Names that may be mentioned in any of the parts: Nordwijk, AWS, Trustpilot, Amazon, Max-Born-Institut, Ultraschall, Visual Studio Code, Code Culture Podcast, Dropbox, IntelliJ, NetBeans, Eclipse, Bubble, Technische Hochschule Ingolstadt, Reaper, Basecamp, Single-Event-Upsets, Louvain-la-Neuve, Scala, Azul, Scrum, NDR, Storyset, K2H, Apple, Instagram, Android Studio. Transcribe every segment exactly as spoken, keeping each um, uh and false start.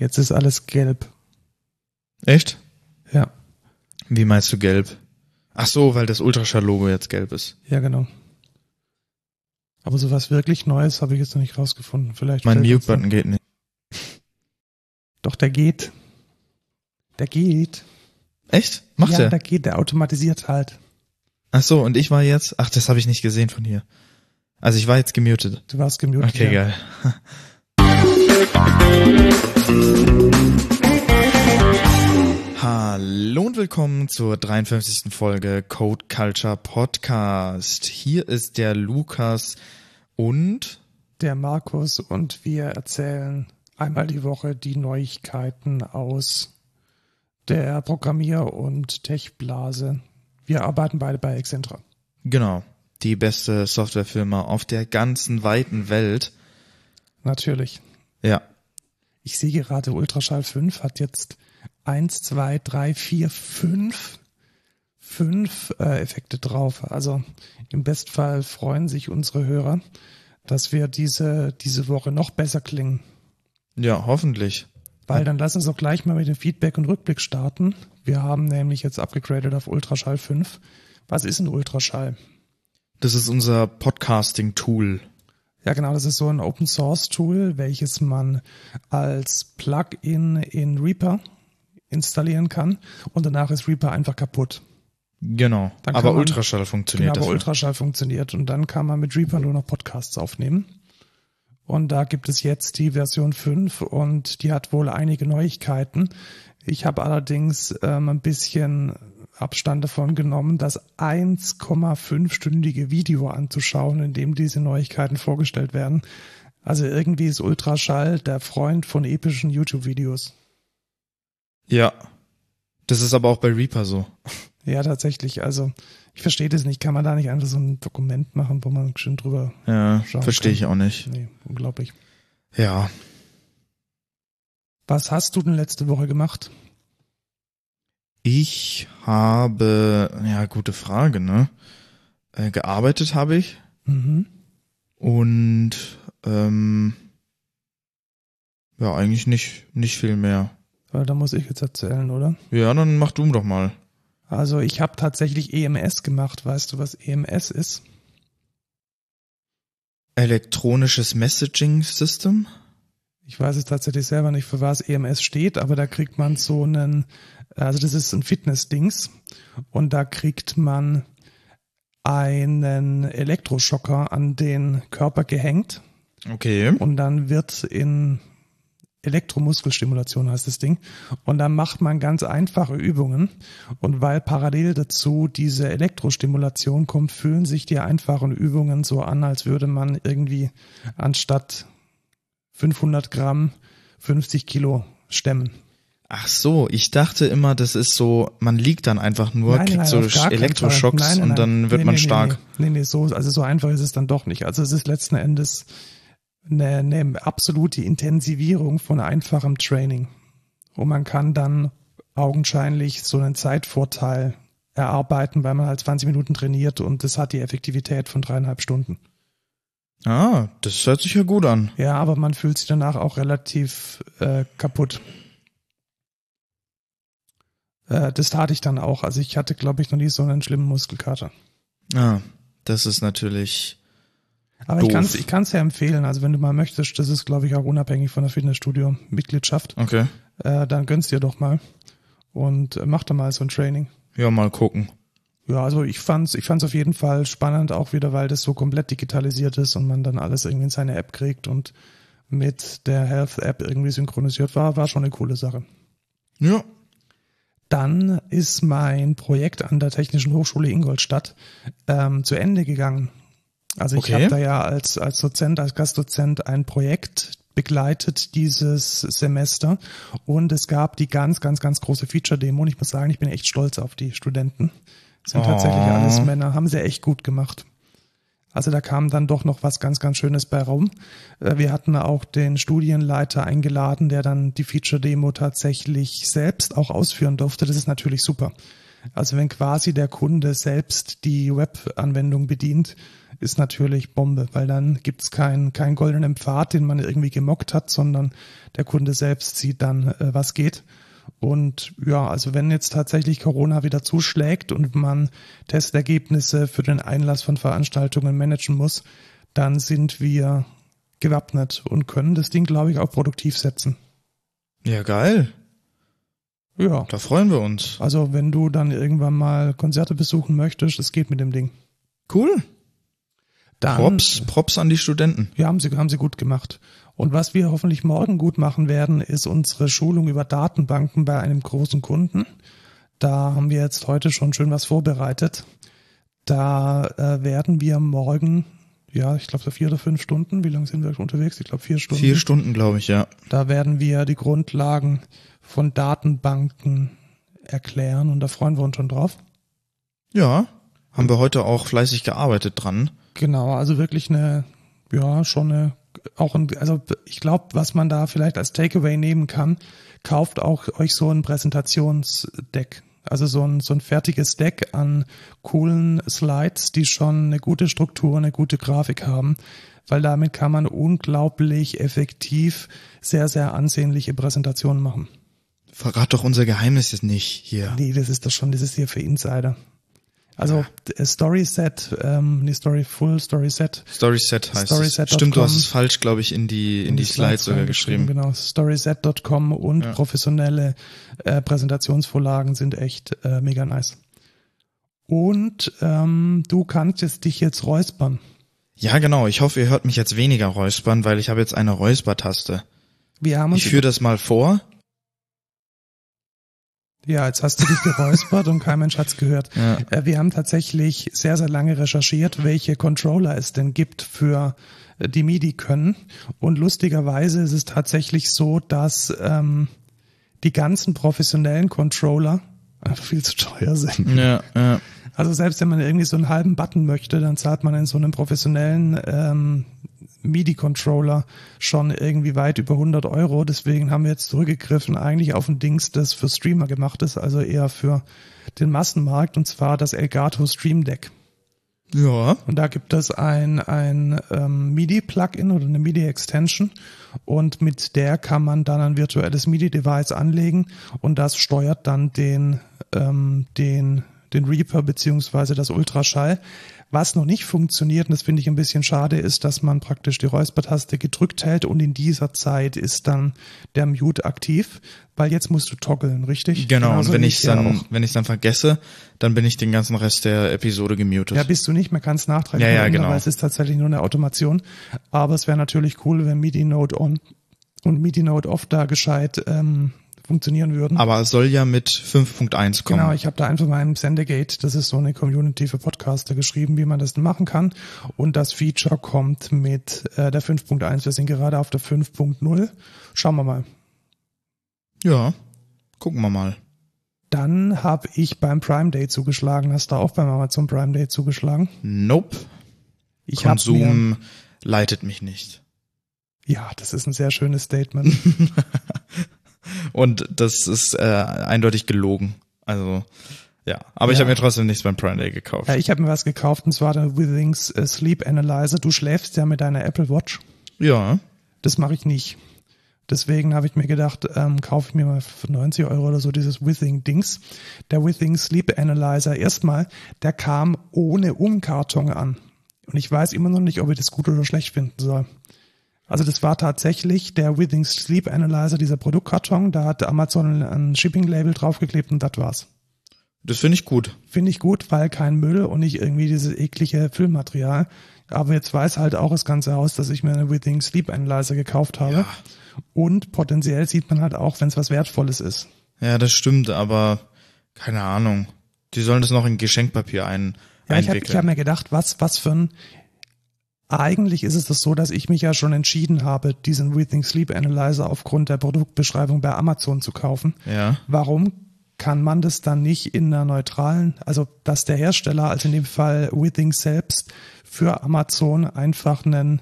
Jetzt ist alles gelb. Echt? Ja. Wie meinst du gelb? Ach so, weil das Ultraschall-Logo jetzt gelb ist. Ja, genau. Aber sowas wirklich Neues habe ich jetzt noch nicht rausgefunden. Vielleicht mein Mute-Button geht nicht. Doch, der geht. Der geht. Echt? Macht er? Ja, der geht. Der automatisiert halt. Ach so, und ich war jetzt... Ach, das habe ich nicht gesehen von hier. Also ich war jetzt gemutet. Du warst gemutet, okay, ja. Geil. Hallo und willkommen zur dreiundfünfzigsten Folge Code Culture Podcast. Hier ist der Lukas und der Markus und wir erzählen einmal die Woche die Neuigkeiten aus der Programmier- und Tech-Blase. Wir arbeiten beide bei Excentra. Genau, die beste Softwarefirma auf der ganzen weiten Welt. Natürlich. Ja. Ich sehe gerade, Ultraschall fünf hat jetzt eins, zwei, drei, vier, fünf. Fünf äh, Effekte drauf. Also im Bestfall freuen sich unsere Hörer, dass wir diese, diese Woche noch besser klingen. Ja, hoffentlich. Weil dann lass uns doch gleich mal mit dem Feedback und Rückblick starten. Wir haben nämlich jetzt abgegradet auf Ultraschall fünf. Was ist ein Ultraschall? Das ist unser Podcasting-Tool. Ja, genau, das ist so ein Open-Source-Tool, welches man als Plugin in Reaper installieren kann und danach ist Reaper einfach kaputt. Genau, dann aber man, Ultraschall funktioniert. Genau, aber Ultraschall funktioniert und dann kann man mit Reaper nur noch Podcasts aufnehmen. Und da gibt es jetzt die Version fünf und die hat wohl einige Neuigkeiten. Ich habe allerdings ähm, ein bisschen Abstand davon genommen, das eins Komma fünf stündige Video anzuschauen, in dem diese Neuigkeiten vorgestellt werden. Also irgendwie ist Ultraschall der Freund von epischen YouTube-Videos. Ja, das ist aber auch bei Reaper so. Ja, tatsächlich. Also ich verstehe das nicht. Kann man da nicht einfach so ein Dokument machen, wo man schön drüber ja, schauen kann? Ja, verstehe ich auch nicht. Nee, unglaublich. Ja. Was hast du denn letzte Woche gemacht? Ich habe, ja, gute Frage, ne? Äh, gearbeitet habe ich. Mhm. Und ähm, ja, eigentlich nicht, nicht viel mehr. Aber da muss ich jetzt erzählen, oder? Ja, dann mach du doch mal. Also ich habe tatsächlich E M S gemacht. Weißt du, was E M S ist? Elektronisches Messaging System? Ich weiß es tatsächlich selber nicht, für was E M S steht, aber da kriegt man so einen, also das ist ein Fitness-Dings und da kriegt man einen Elektroschocker an den Körper gehängt. Okay. Und dann wird in... Elektromuskelstimulation heißt das Ding. Und dann macht man ganz einfache Übungen. Und weil parallel dazu diese Elektrostimulation kommt, fühlen sich die einfachen Übungen so an, als würde man irgendwie anstatt fünfhundert Gramm fünfzig Kilo stemmen. Ach so, ich dachte immer, das ist so, man liegt dann einfach nur, nein, kriegt nein, so Elektroschocks nein, nein, und dann nein, wird nee, man nee, stark. Nee, nee, nee, so, also so einfach ist es dann doch nicht. Also es ist letzten Endes Eine, eine absolute Intensivierung von einfachem Training. Und man kann dann augenscheinlich so einen Zeitvorteil erarbeiten, weil man halt zwanzig Minuten trainiert und das hat die Effektivität von dreieinhalb Stunden. Ah, das hört sich ja gut an. Ja, aber man fühlt sich danach auch relativ äh, kaputt. Äh, das tat ich dann auch. Also ich hatte, glaube ich, noch nie so einen schlimmen Muskelkater. Ah, das ist natürlich... Aber doof. Ich kann es ja empfehlen, also wenn du mal möchtest, das ist glaube ich auch unabhängig von der Fitnessstudio-Mitgliedschaft, okay. äh, dann gönnst dir doch mal und äh, mach da mal so ein Training. Ja, mal gucken. Ja, also ich fand's, ich fand's auf jeden Fall spannend, auch wieder, weil das so komplett digitalisiert ist und man dann alles irgendwie in seine App kriegt und mit der Health-App irgendwie synchronisiert war, war schon eine coole Sache. Ja. Dann ist mein Projekt an der Technischen Hochschule Ingolstadt ähm, zu Ende gegangen. Also ich okay. habe da ja als als Dozent, als Gastdozent ein Projekt begleitet dieses Semester und es gab die ganz, ganz, ganz große Feature-Demo und ich muss sagen, ich bin echt stolz auf die Studenten. Sind oh. tatsächlich alles Männer, haben sie echt gut gemacht. Also da kam dann doch noch was ganz, ganz Schönes bei Raum. Wir hatten auch den Studienleiter eingeladen, der dann die Feature-Demo tatsächlich selbst auch ausführen durfte. Das ist natürlich super. Also wenn quasi der Kunde selbst die Web-Anwendung bedient, ist natürlich Bombe, weil dann gibt es keinen keinen goldenen Pfad, den man irgendwie gemockt hat, sondern der Kunde selbst sieht dann, äh, was geht. Und ja, also wenn jetzt tatsächlich Corona wieder zuschlägt und man Testergebnisse für den Einlass von Veranstaltungen managen muss, dann sind wir gewappnet und können das Ding, glaube ich, auch produktiv setzen. Ja, geil. Ja. Da freuen wir uns. Also wenn du dann irgendwann mal Konzerte besuchen möchtest, es geht mit dem Ding. Cool. Dann, Props, Props an die Studenten. Ja, haben sie, haben sie gut gemacht. Und was wir hoffentlich morgen gut machen werden, ist unsere Schulung über Datenbanken bei einem großen Kunden. Da haben wir jetzt heute schon schön was vorbereitet. Da äh, werden wir morgen, ja, ich glaube so vier oder fünf Stunden, wie lange sind wir unterwegs? Ich glaube vier Stunden. Vier Stunden, glaube ich, ja. Da werden wir die Grundlagen von Datenbanken erklären und da freuen wir uns schon drauf. Ja, haben wir heute auch fleißig gearbeitet dran. Genau, also wirklich eine, ja, schon eine, auch ein, also ich glaube, was man da vielleicht als Takeaway nehmen kann, kauft auch euch so ein Präsentationsdeck. Also so ein, so ein fertiges Deck an coolen Slides, die schon eine gute Struktur, eine gute Grafik haben, weil damit kann man unglaublich effektiv sehr, sehr ansehnliche Präsentationen machen. Verrat doch unser Geheimnis jetzt nicht hier. Nee, das ist das schon, das ist hier für Insider. Also ja. Storyset, ähm, die Story Full Storyset. Storyset heißt Storyset. Stimmt, du hast es falsch, glaube ich, in die in, in die, die Slides sogar geschrieben. Genau, Storyset Punkt com und ja. professionelle äh, Präsentationsvorlagen sind echt äh, mega nice. Und ähm, du kannst jetzt dich jetzt räuspern. Ja, genau. Ich hoffe, ihr hört mich jetzt weniger räuspern, weil ich habe jetzt eine Räuspertaste. Wir haben uns. Ich führe das mal vor. Ja, jetzt hast du dich geräuspert und kein Mensch hat's gehört. Ja. Wir haben tatsächlich sehr, sehr lange recherchiert, welche Controller es denn gibt für die MIDI können. Und lustigerweise ist es tatsächlich so, dass ähm, die ganzen professionellen Controller einfach viel zu teuer sind. Ja, ja. Also selbst wenn man irgendwie so einen halben Button möchte, dann zahlt man in so einem professionellen ähm, MIDI-Controller schon irgendwie weit über hundert Euro. Deswegen haben wir jetzt zurückgegriffen eigentlich auf ein Dings, das für Streamer gemacht ist, also eher für den Massenmarkt, und zwar das Elgato Stream Deck. Ja. Und da gibt es ein, ein ähm, MIDI-Plugin oder eine MIDI-Extension und mit der kann man dann ein virtuelles MIDI-Device anlegen und das steuert dann den, ähm, den, den Reaper beziehungsweise das Ultraschall. Was noch nicht funktioniert, und das finde ich ein bisschen schade, ist, dass man praktisch die Räuspertaste gedrückt hält und in dieser Zeit ist dann der Mute aktiv, weil jetzt musst du toggeln, richtig? Genau, genauso, und wenn ich es dann, wenn ich dann vergesse, dann bin ich den ganzen Rest der Episode gemutet. Ja, bist du nicht, man kann es nachträglich ja, ja, ändern, genau. Weil es ist tatsächlich nur eine Automation. Aber es wäre natürlich cool, wenn MIDI Node On und MIDI Node Off da gescheit ähm, funktionieren würden. Aber es soll ja mit fünf Punkt eins kommen. Genau, ich habe da einfach mal einen Sendegate, das ist so eine Community für Podcaster, geschrieben, wie man das denn machen kann. Und das Feature kommt mit äh, der fünf Punkt eins. Wir sind gerade auf der fünf Punkt null. Schauen wir mal. Ja, gucken wir mal. Dann habe ich beim Prime Day zugeschlagen. Hast du auch beim Amazon Prime Day zugeschlagen? Nope. Ich Konsum leitet mich nicht. Ja, das ist ein sehr schönes Statement. Und das ist äh, eindeutig gelogen. Also, ja. Aber ja. Ich habe mir trotzdem nichts beim Prime Day gekauft. Ja, ich habe mir was gekauft, und zwar der Withings Sleep Analyzer. Du schläfst ja mit deiner Apple Watch. Ja. Das mache ich nicht. Deswegen habe ich mir gedacht, ähm, kaufe ich mir mal für neunzig Euro oder so dieses Withings-Dings. Der Withings Sleep Analyzer erstmal, der kam ohne Umkarton an. Und ich weiß immer noch nicht, ob ich das gut oder schlecht finden soll. Also das war tatsächlich der Withings Sleep Analyzer, dieser Produktkarton. Da hat Amazon ein Shipping-Label draufgeklebt und das war's. Das finde ich gut. Finde ich gut, weil kein Müll und nicht irgendwie dieses eklige Füllmaterial. Aber jetzt weiß halt auch das ganze Haus, dass ich mir einen Withings Sleep Analyzer gekauft habe. Ja. Und potenziell sieht man halt auch, wenn es was Wertvolles ist. Ja, das stimmt, aber keine Ahnung. Die sollen das noch in Geschenkpapier ein- ja, einwickeln. Ich habe hab mir gedacht, was, was für ein... Eigentlich ist es das so, dass ich mich ja schon entschieden habe, diesen Withings Sleep Analyzer aufgrund der Produktbeschreibung bei Amazon zu kaufen. Ja. Warum kann man das dann nicht in einer neutralen, also dass der Hersteller, also in dem Fall Withings selbst, für Amazon einfach einen,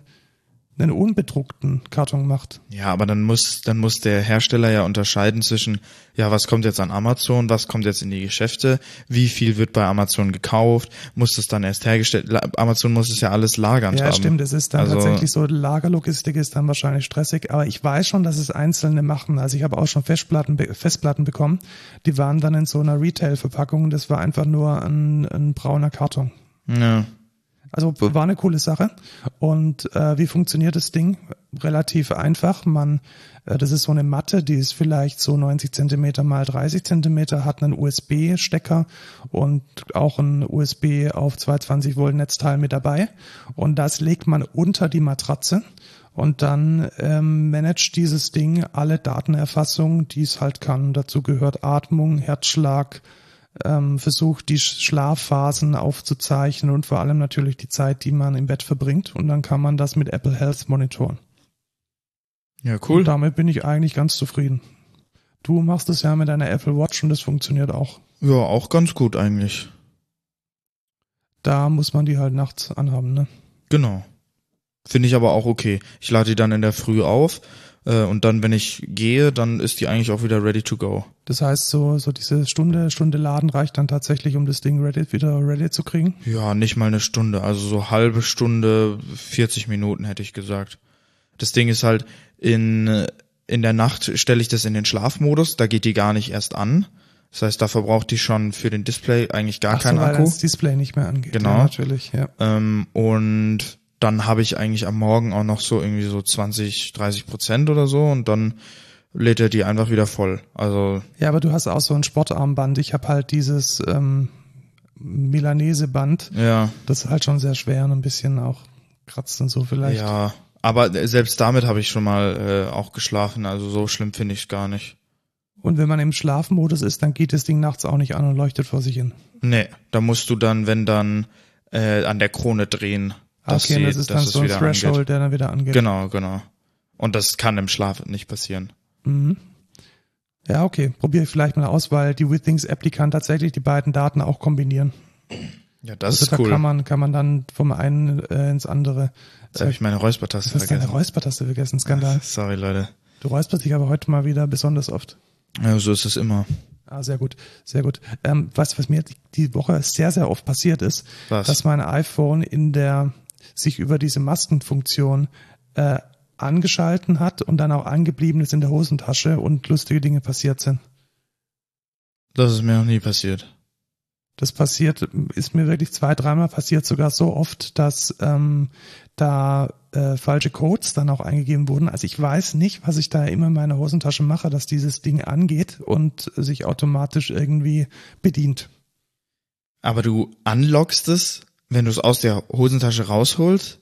einen unbedruckten Karton macht. Ja, aber dann muss dann muss der Hersteller ja unterscheiden zwischen, ja, was kommt jetzt an Amazon, was kommt jetzt in die Geschäfte, wie viel wird bei Amazon gekauft, muss das dann erst hergestellt, Amazon muss es ja alles lagern ja, haben. Ja, stimmt, es ist dann also, tatsächlich so, Lagerlogistik ist dann wahrscheinlich stressig, aber ich weiß schon, dass es Einzelne machen, also ich habe auch schon Festplatten, Festplatten bekommen, die waren dann in so einer Retail-Verpackung, das war einfach nur ein, ein brauner Karton. Ja. Also war eine coole Sache. Und äh, wie funktioniert das Ding? Relativ einfach. Man, äh, das ist so eine Matte, die ist vielleicht so neunzig Zentimeter mal dreißig Zentimeter, hat einen U S B-Stecker und auch ein U S B auf zweihundertzwanzig Volt Netzteil mit dabei. Und das legt man unter die Matratze und dann ähm, managt dieses Ding alle Datenerfassung, die es halt kann. Dazu gehört Atmung, Herzschlag, versucht, die Schlafphasen aufzuzeichnen und vor allem natürlich die Zeit, die man im Bett verbringt. Und dann kann man das mit Apple Health monitoren. Ja, cool. Und damit bin ich eigentlich ganz zufrieden. Du machst das ja mit deiner Apple Watch und das funktioniert auch. Ja, auch ganz gut eigentlich. Da muss man die halt nachts anhaben, ne? Genau. Finde ich aber auch okay. Ich lade die dann in der Früh auf. Und dann, wenn ich gehe, dann ist die eigentlich auch wieder ready to go. Das heißt, so so diese Stunde, Stunde laden reicht dann tatsächlich, um das Ding ready, wieder ready zu kriegen? Ja, nicht mal eine Stunde. Also so halbe Stunde, vierzig Minuten hätte ich gesagt. Das Ding ist halt, in in der Nacht stelle ich das in den Schlafmodus, da geht die gar nicht erst an. Das heißt, da verbraucht die schon für den Display eigentlich gar Ach so, keinen weil Akku. Das Display nicht mehr angeht. Genau. Ja, natürlich, ja. Ähm, und... Dann habe ich eigentlich am Morgen auch noch so irgendwie so zwanzig, dreißig Prozent oder so und dann lädt er die einfach wieder voll. Also ja, aber du hast auch so ein Sportarmband. Ich habe halt dieses ähm, Milanese-Band. Ja. Das ist halt schon sehr schwer und ein bisschen auch kratzt und so vielleicht. Ja, aber selbst damit habe ich schon mal äh, auch geschlafen. Also so schlimm finde ich es gar nicht. Und wenn man im Schlafmodus ist, dann geht das Ding nachts auch nicht an und leuchtet vor sich hin. Nee, da musst du dann, wenn dann, äh, an der Krone drehen. Das okay, sieht, das ist dann so ein Threshold, angeht. Der dann wieder angeht. Genau, genau. Und das kann im Schlaf nicht passieren. Mhm. Ja, okay. Probiere ich vielleicht mal aus, weil die Withings-App, die kann tatsächlich die beiden Daten auch kombinieren. Ja, das also ist da cool. kann man, kann man dann vom einen äh, ins andere... Jetzt äh, habe ich meine Räuspertaste vergessen. Du hast deine Räuspertaste vergessen, Skandal. Sorry, Leute. Du räusperst dich aber heute mal wieder besonders oft. Ja, so ist es immer. Ah, sehr gut, sehr gut. Ähm, was, was mir die Woche sehr, sehr oft passiert ist, was? dass mein iPhone in der... sich über diese Maskenfunktion äh, angeschalten hat und dann auch angeblieben ist in der Hosentasche und lustige Dinge passiert sind. Das ist mir noch nie passiert. Das passiert, ist mir wirklich zwei, dreimal passiert, sogar so oft, dass ähm, da äh, falsche Codes dann auch eingegeben wurden. Also ich weiß nicht, was ich da immer in meiner Hosentasche mache, dass dieses Ding angeht und sich automatisch irgendwie bedient. Aber du unlockst es? Wenn du es aus der Hosentasche rausholst?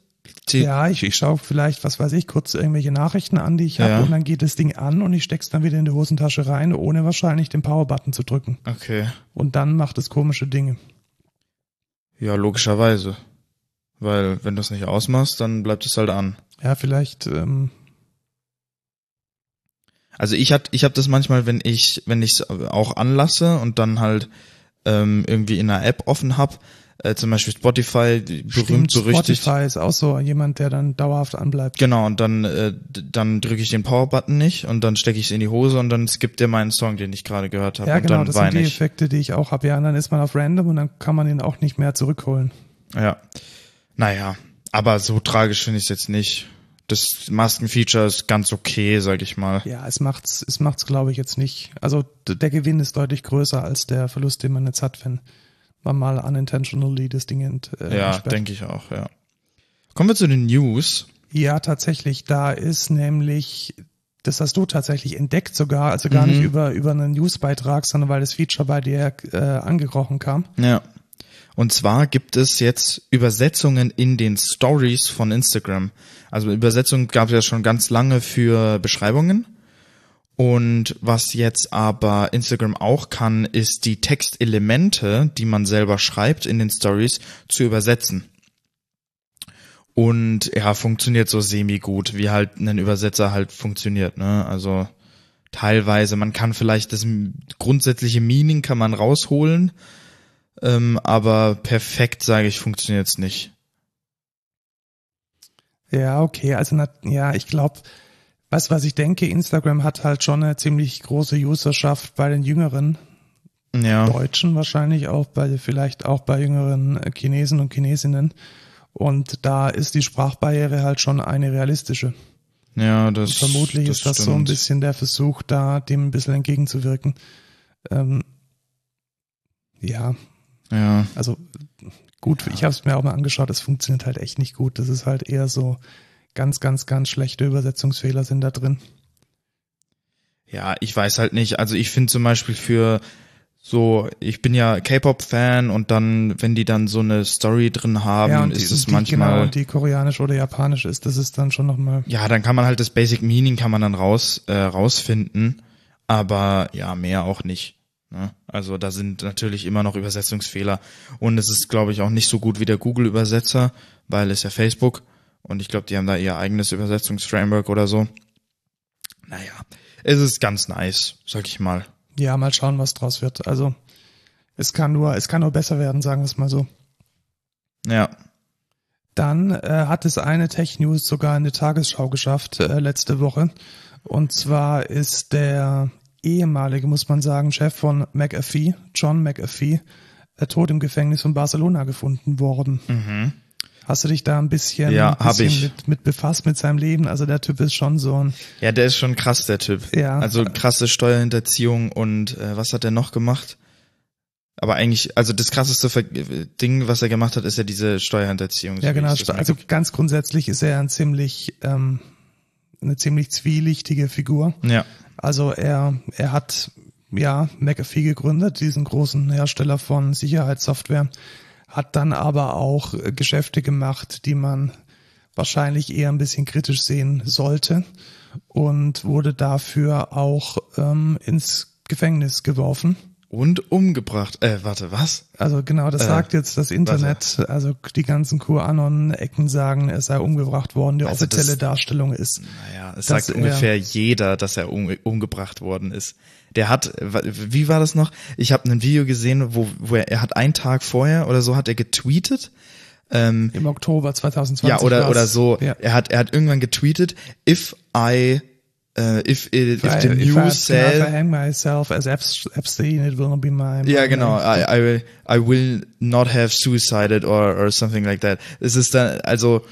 Ja, ich, ich schaue vielleicht, was weiß ich, kurz irgendwelche Nachrichten an, die ich habe, ja. Und dann geht das Ding an und ich steck's dann wieder in die Hosentasche rein, ohne wahrscheinlich den Power-Button zu drücken. Okay. Und dann macht es komische Dinge. Ja, logischerweise. Weil wenn du es nicht ausmachst, dann bleibt es halt an. Ja, vielleicht... Ähm also ich hab, ich hab das manchmal, wenn ich wenn ich's auch anlasse und dann halt ähm, irgendwie in einer App offen hab, Äh, zum Beispiel Spotify, berühmt berüchtigt. Spotify ist auch so jemand, der dann dauerhaft anbleibt. Genau, und dann äh, dann drücke ich den Power-Button nicht und dann stecke ich es in die Hose und dann skippt der meinen Song, den ich gerade gehört habe. Ja, und genau, dann das sind die Effekte, die ich auch habe. Ja, und dann ist man auf Random und dann kann man ihn auch nicht mehr zurückholen. Ja, naja, aber so tragisch finde ich es jetzt nicht. Das Maskenfeature ist ganz okay, sag ich mal. Ja, es macht's, es macht's, glaube ich, jetzt nicht. Also der Gewinn ist deutlich größer als der Verlust, den man jetzt hat, wenn mal unintentionally das Ding entsperrt. Äh, ja, denke ich auch, ja. Kommen wir zu den News. Ja, tatsächlich, da ist nämlich, das hast du tatsächlich entdeckt sogar, also gar mhm. nicht über, über einen Newsbeitrag, sondern weil das Feature bei dir äh, angekrochen kam. Ja, und zwar gibt es jetzt Übersetzungen in den Stories von Instagram. Also Übersetzungen gab es ja schon ganz lange für Beschreibungen. Und was jetzt aber Instagram auch kann, ist die Textelemente, die man selber schreibt in den Stories, zu übersetzen. Und ja, funktioniert so semi-gut, wie halt ein Übersetzer halt funktioniert, ne? Also teilweise, man kann vielleicht das grundsätzliche Meaning kann man rausholen, ähm, aber perfekt, sage ich, funktioniert's nicht. Ja, okay. Also, na, ja, ich glaube, was, was ich denke, Instagram hat halt schon eine ziemlich große Userschaft bei den Jüngeren. Ja. Deutschen wahrscheinlich auch, bei, vielleicht auch bei jüngeren Chinesen und Chinesinnen. Und da ist die Sprachbarriere halt schon eine realistische. Ja, das stimmt. Vermutlich ist das so ein bisschen der Versuch, da dem ein bisschen entgegenzuwirken. Ähm, ja. Ja. Also gut, ja. Ich habe es mir auch mal angeschaut, es funktioniert halt echt nicht gut. Das ist halt eher so, ganz, ganz, ganz schlechte Übersetzungsfehler sind da drin. Ja, ich weiß halt nicht. Also ich finde zum Beispiel für so, ich bin ja K-Pop-Fan und dann, wenn die dann so eine Story drin haben, ja, ist die, es die, manchmal... Genau, und die koreanisch oder japanisch ist, das ist dann schon nochmal... Ja, dann kann man halt das Basic Meaning kann man dann raus äh, rausfinden, aber ja, mehr auch nicht. Ne? Also da sind natürlich immer noch Übersetzungsfehler und es ist, glaube ich, auch nicht so gut wie der Google-Übersetzer, weil es ja Facebook und ich glaube, die haben da ihr eigenes Übersetzungsframework oder so. Naja, es ist ganz nice, sag ich mal. Ja, mal schauen, was draus wird. Also es kann nur, es kann nur besser werden, sagen wir es mal so. Ja. Dann äh, hat es eine Tech-News sogar in die Tagesschau geschafft äh, letzte Woche. Und zwar ist der ehemalige, muss man sagen, Chef von McAfee, John McAfee, äh, tot im Gefängnis von Barcelona gefunden worden. Mhm. Hast du dich da ein bisschen, ja, ein bisschen mit, mit befasst mit seinem Leben? Also der Typ ist schon so ein... Ja, der ist schon krass, der Typ. Ja. Also krasse Steuerhinterziehung und äh, was hat er noch gemacht? Aber eigentlich, also das krasseste Ver- Ding, was er gemacht hat, ist ja diese Steuerhinterziehung. Ja, so genau. Also ganz grundsätzlich ist er ein ziemlich, ähm, eine ziemlich zwielichtige Figur. Ja. Also er, er hat, ja, McAfee gegründet, diesen großen Hersteller von Sicherheitssoftware. Hat dann aber auch Geschäfte gemacht, die man wahrscheinlich eher ein bisschen kritisch sehen sollte und wurde dafür auch ähm, ins Gefängnis geworfen. Und umgebracht. Äh, warte, was? Also genau, das äh, sagt jetzt das Internet. Warte. Also die ganzen QAnon-Ecken sagen, er sei umgebracht worden. Die also offizielle das, Darstellung ist. Naja, es sagt ungefähr er, jeder, dass er um, umgebracht worden ist. Der hat, wie war das noch? Ich habe ein Video gesehen, wo, wo er, er hat einen Tag vorher oder so hat er getweetet. Ähm, Im Oktober zwanzig zwanzig. Ja, oder oder so. Ja. Er hat er hat irgendwann getweetet, if I Uh, if, it, if, if I, the if news says, I hang myself as Epstein, it will not be my. my yeah, genau. I, I will, I will not have suicided or, or something like that. Es ist dann, also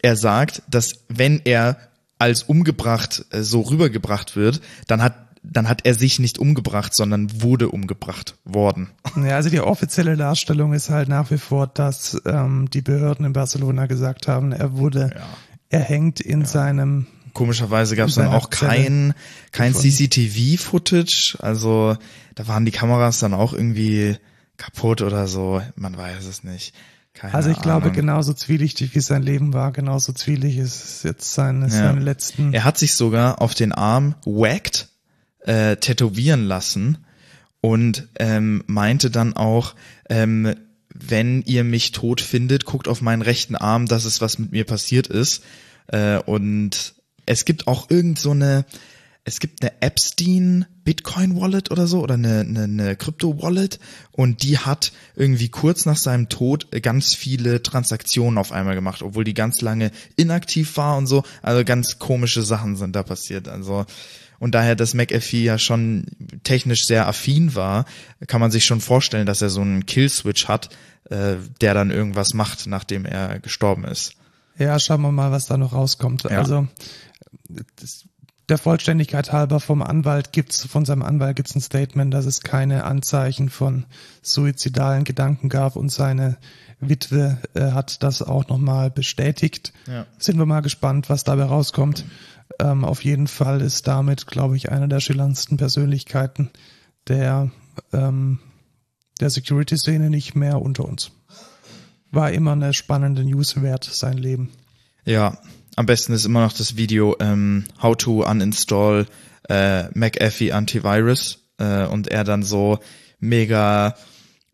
er sagt, dass wenn er als umgebracht so rübergebracht wird, dann hat dann hat er sich nicht umgebracht, sondern wurde umgebracht worden. Ja, also die offizielle Darstellung ist halt nach wie vor, dass ähm, die Behörden in Barcelona gesagt haben, er wurde ja. erhängt in ja. seinem. Komischerweise gab es dann auch kein, kein C C T V-Footage, also da waren die Kameras dann auch irgendwie kaputt oder so, man weiß es nicht. Keine also ich Ahnung. Glaube, genauso zwielichtig wie sein Leben war, genauso zwielichtig ist jetzt seine, ja. seine letzten... Er hat sich sogar auf den Arm whacked, äh, tätowieren lassen und ähm, meinte dann auch, ähm, wenn ihr mich tot findet, guckt auf meinen rechten Arm, dass es was mit mir passiert ist äh, und... Es gibt auch irgend so eine, es gibt eine Epstein-Bitcoin-Wallet oder so oder eine, eine, eine Krypto-Wallet und die hat irgendwie kurz nach seinem Tod ganz viele Transaktionen auf einmal gemacht, obwohl die ganz lange inaktiv war und so. Also ganz komische Sachen sind da passiert. Also und daher, dass McAfee ja schon technisch sehr affin war, kann man sich schon vorstellen, dass er so einen Kill-Switch hat, äh, der dann irgendwas macht, nachdem er gestorben ist. Ja, schauen wir mal, was da noch rauskommt. Ja. Also Das, der Vollständigkeit halber vom Anwalt gibt's, von seinem Anwalt gibt's ein Statement, dass es keine Anzeichen von suizidalen Gedanken gab und seine Witwe äh, hat das auch nochmal bestätigt. Ja. Sind wir mal gespannt, was dabei rauskommt. Ähm, auf jeden Fall ist damit, glaube ich, eine der schillerndsten Persönlichkeiten der, ähm, der Security-Szene nicht mehr unter uns. War immer eine spannende News wert, sein Leben. Ja. Am besten ist immer noch das Video ähm, How to uninstall äh, McAfee Antivirus äh, und er dann so mega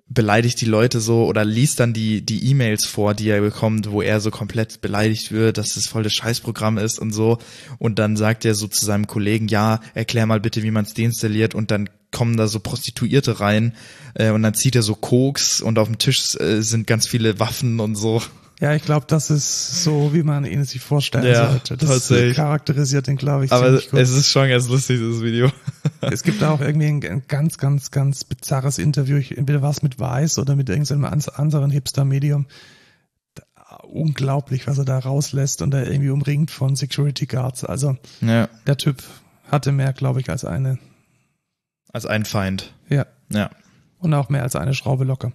beleidigt die Leute so oder liest dann die die E-Mails vor, die er bekommt, wo er so komplett beleidigt wird, dass das voll das Scheißprogramm ist und so und dann sagt er so zu seinem Kollegen, ja, erklär mal bitte, wie man es deinstalliert und dann kommen da so Prostituierte rein äh, und dann zieht er so Koks und auf dem Tisch äh, sind ganz viele Waffen und so. Ja, ich glaube, das ist so, wie man ihn sich vorstellen ja, sollte. Das tatsächlich. Charakterisiert den, glaube ich, aber ziemlich gut. Es ist schon ganz lustig, dieses Video. Es gibt auch irgendwie ein, ein ganz, ganz, ganz bizarres Interview. Ich, entweder war es mit Weiß oder mit irgendeinem anderen Hipster-Medium. Unglaublich, was er da rauslässt und da irgendwie umringt von Security Guards. Also ja. Der Typ hatte mehr, glaube ich, als eine. Als ein Feind. Ja. Ja. Und auch mehr als eine Schraube locker.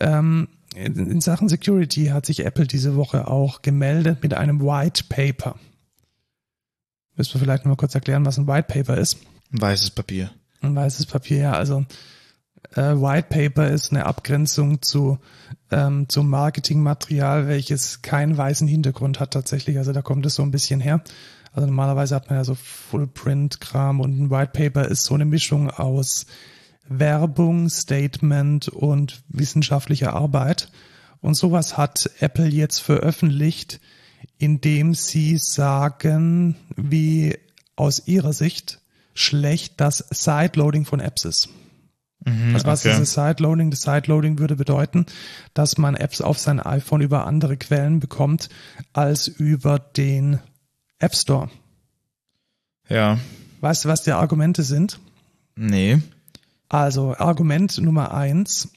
Ähm, in, in Sachen Security hat sich Apple diese Woche auch gemeldet mit einem White Paper. Müssen wir vielleicht noch mal kurz erklären, was ein White Paper ist. Ein weißes Papier. Ein weißes Papier, ja. Also Uh, White Paper ist eine Abgrenzung zu ähm, zum Marketingmaterial, welches keinen weißen Hintergrund hat tatsächlich. Also da kommt es so ein bisschen her. Also normalerweise hat man ja so Full-Print-Kram und ein White Paper ist so eine Mischung aus Werbung, Statement und wissenschaftlicher Arbeit. Und sowas hat Apple jetzt veröffentlicht, indem sie sagen, wie aus ihrer Sicht schlecht das Sideloading von Apps ist. Also was okay. ist das Sideloading? Das Sideloading würde bedeuten, dass man Apps auf sein iPhone über andere Quellen bekommt als über den App Store. Ja. Weißt du, was die Argumente sind? Nee. Also Argument Nummer eins,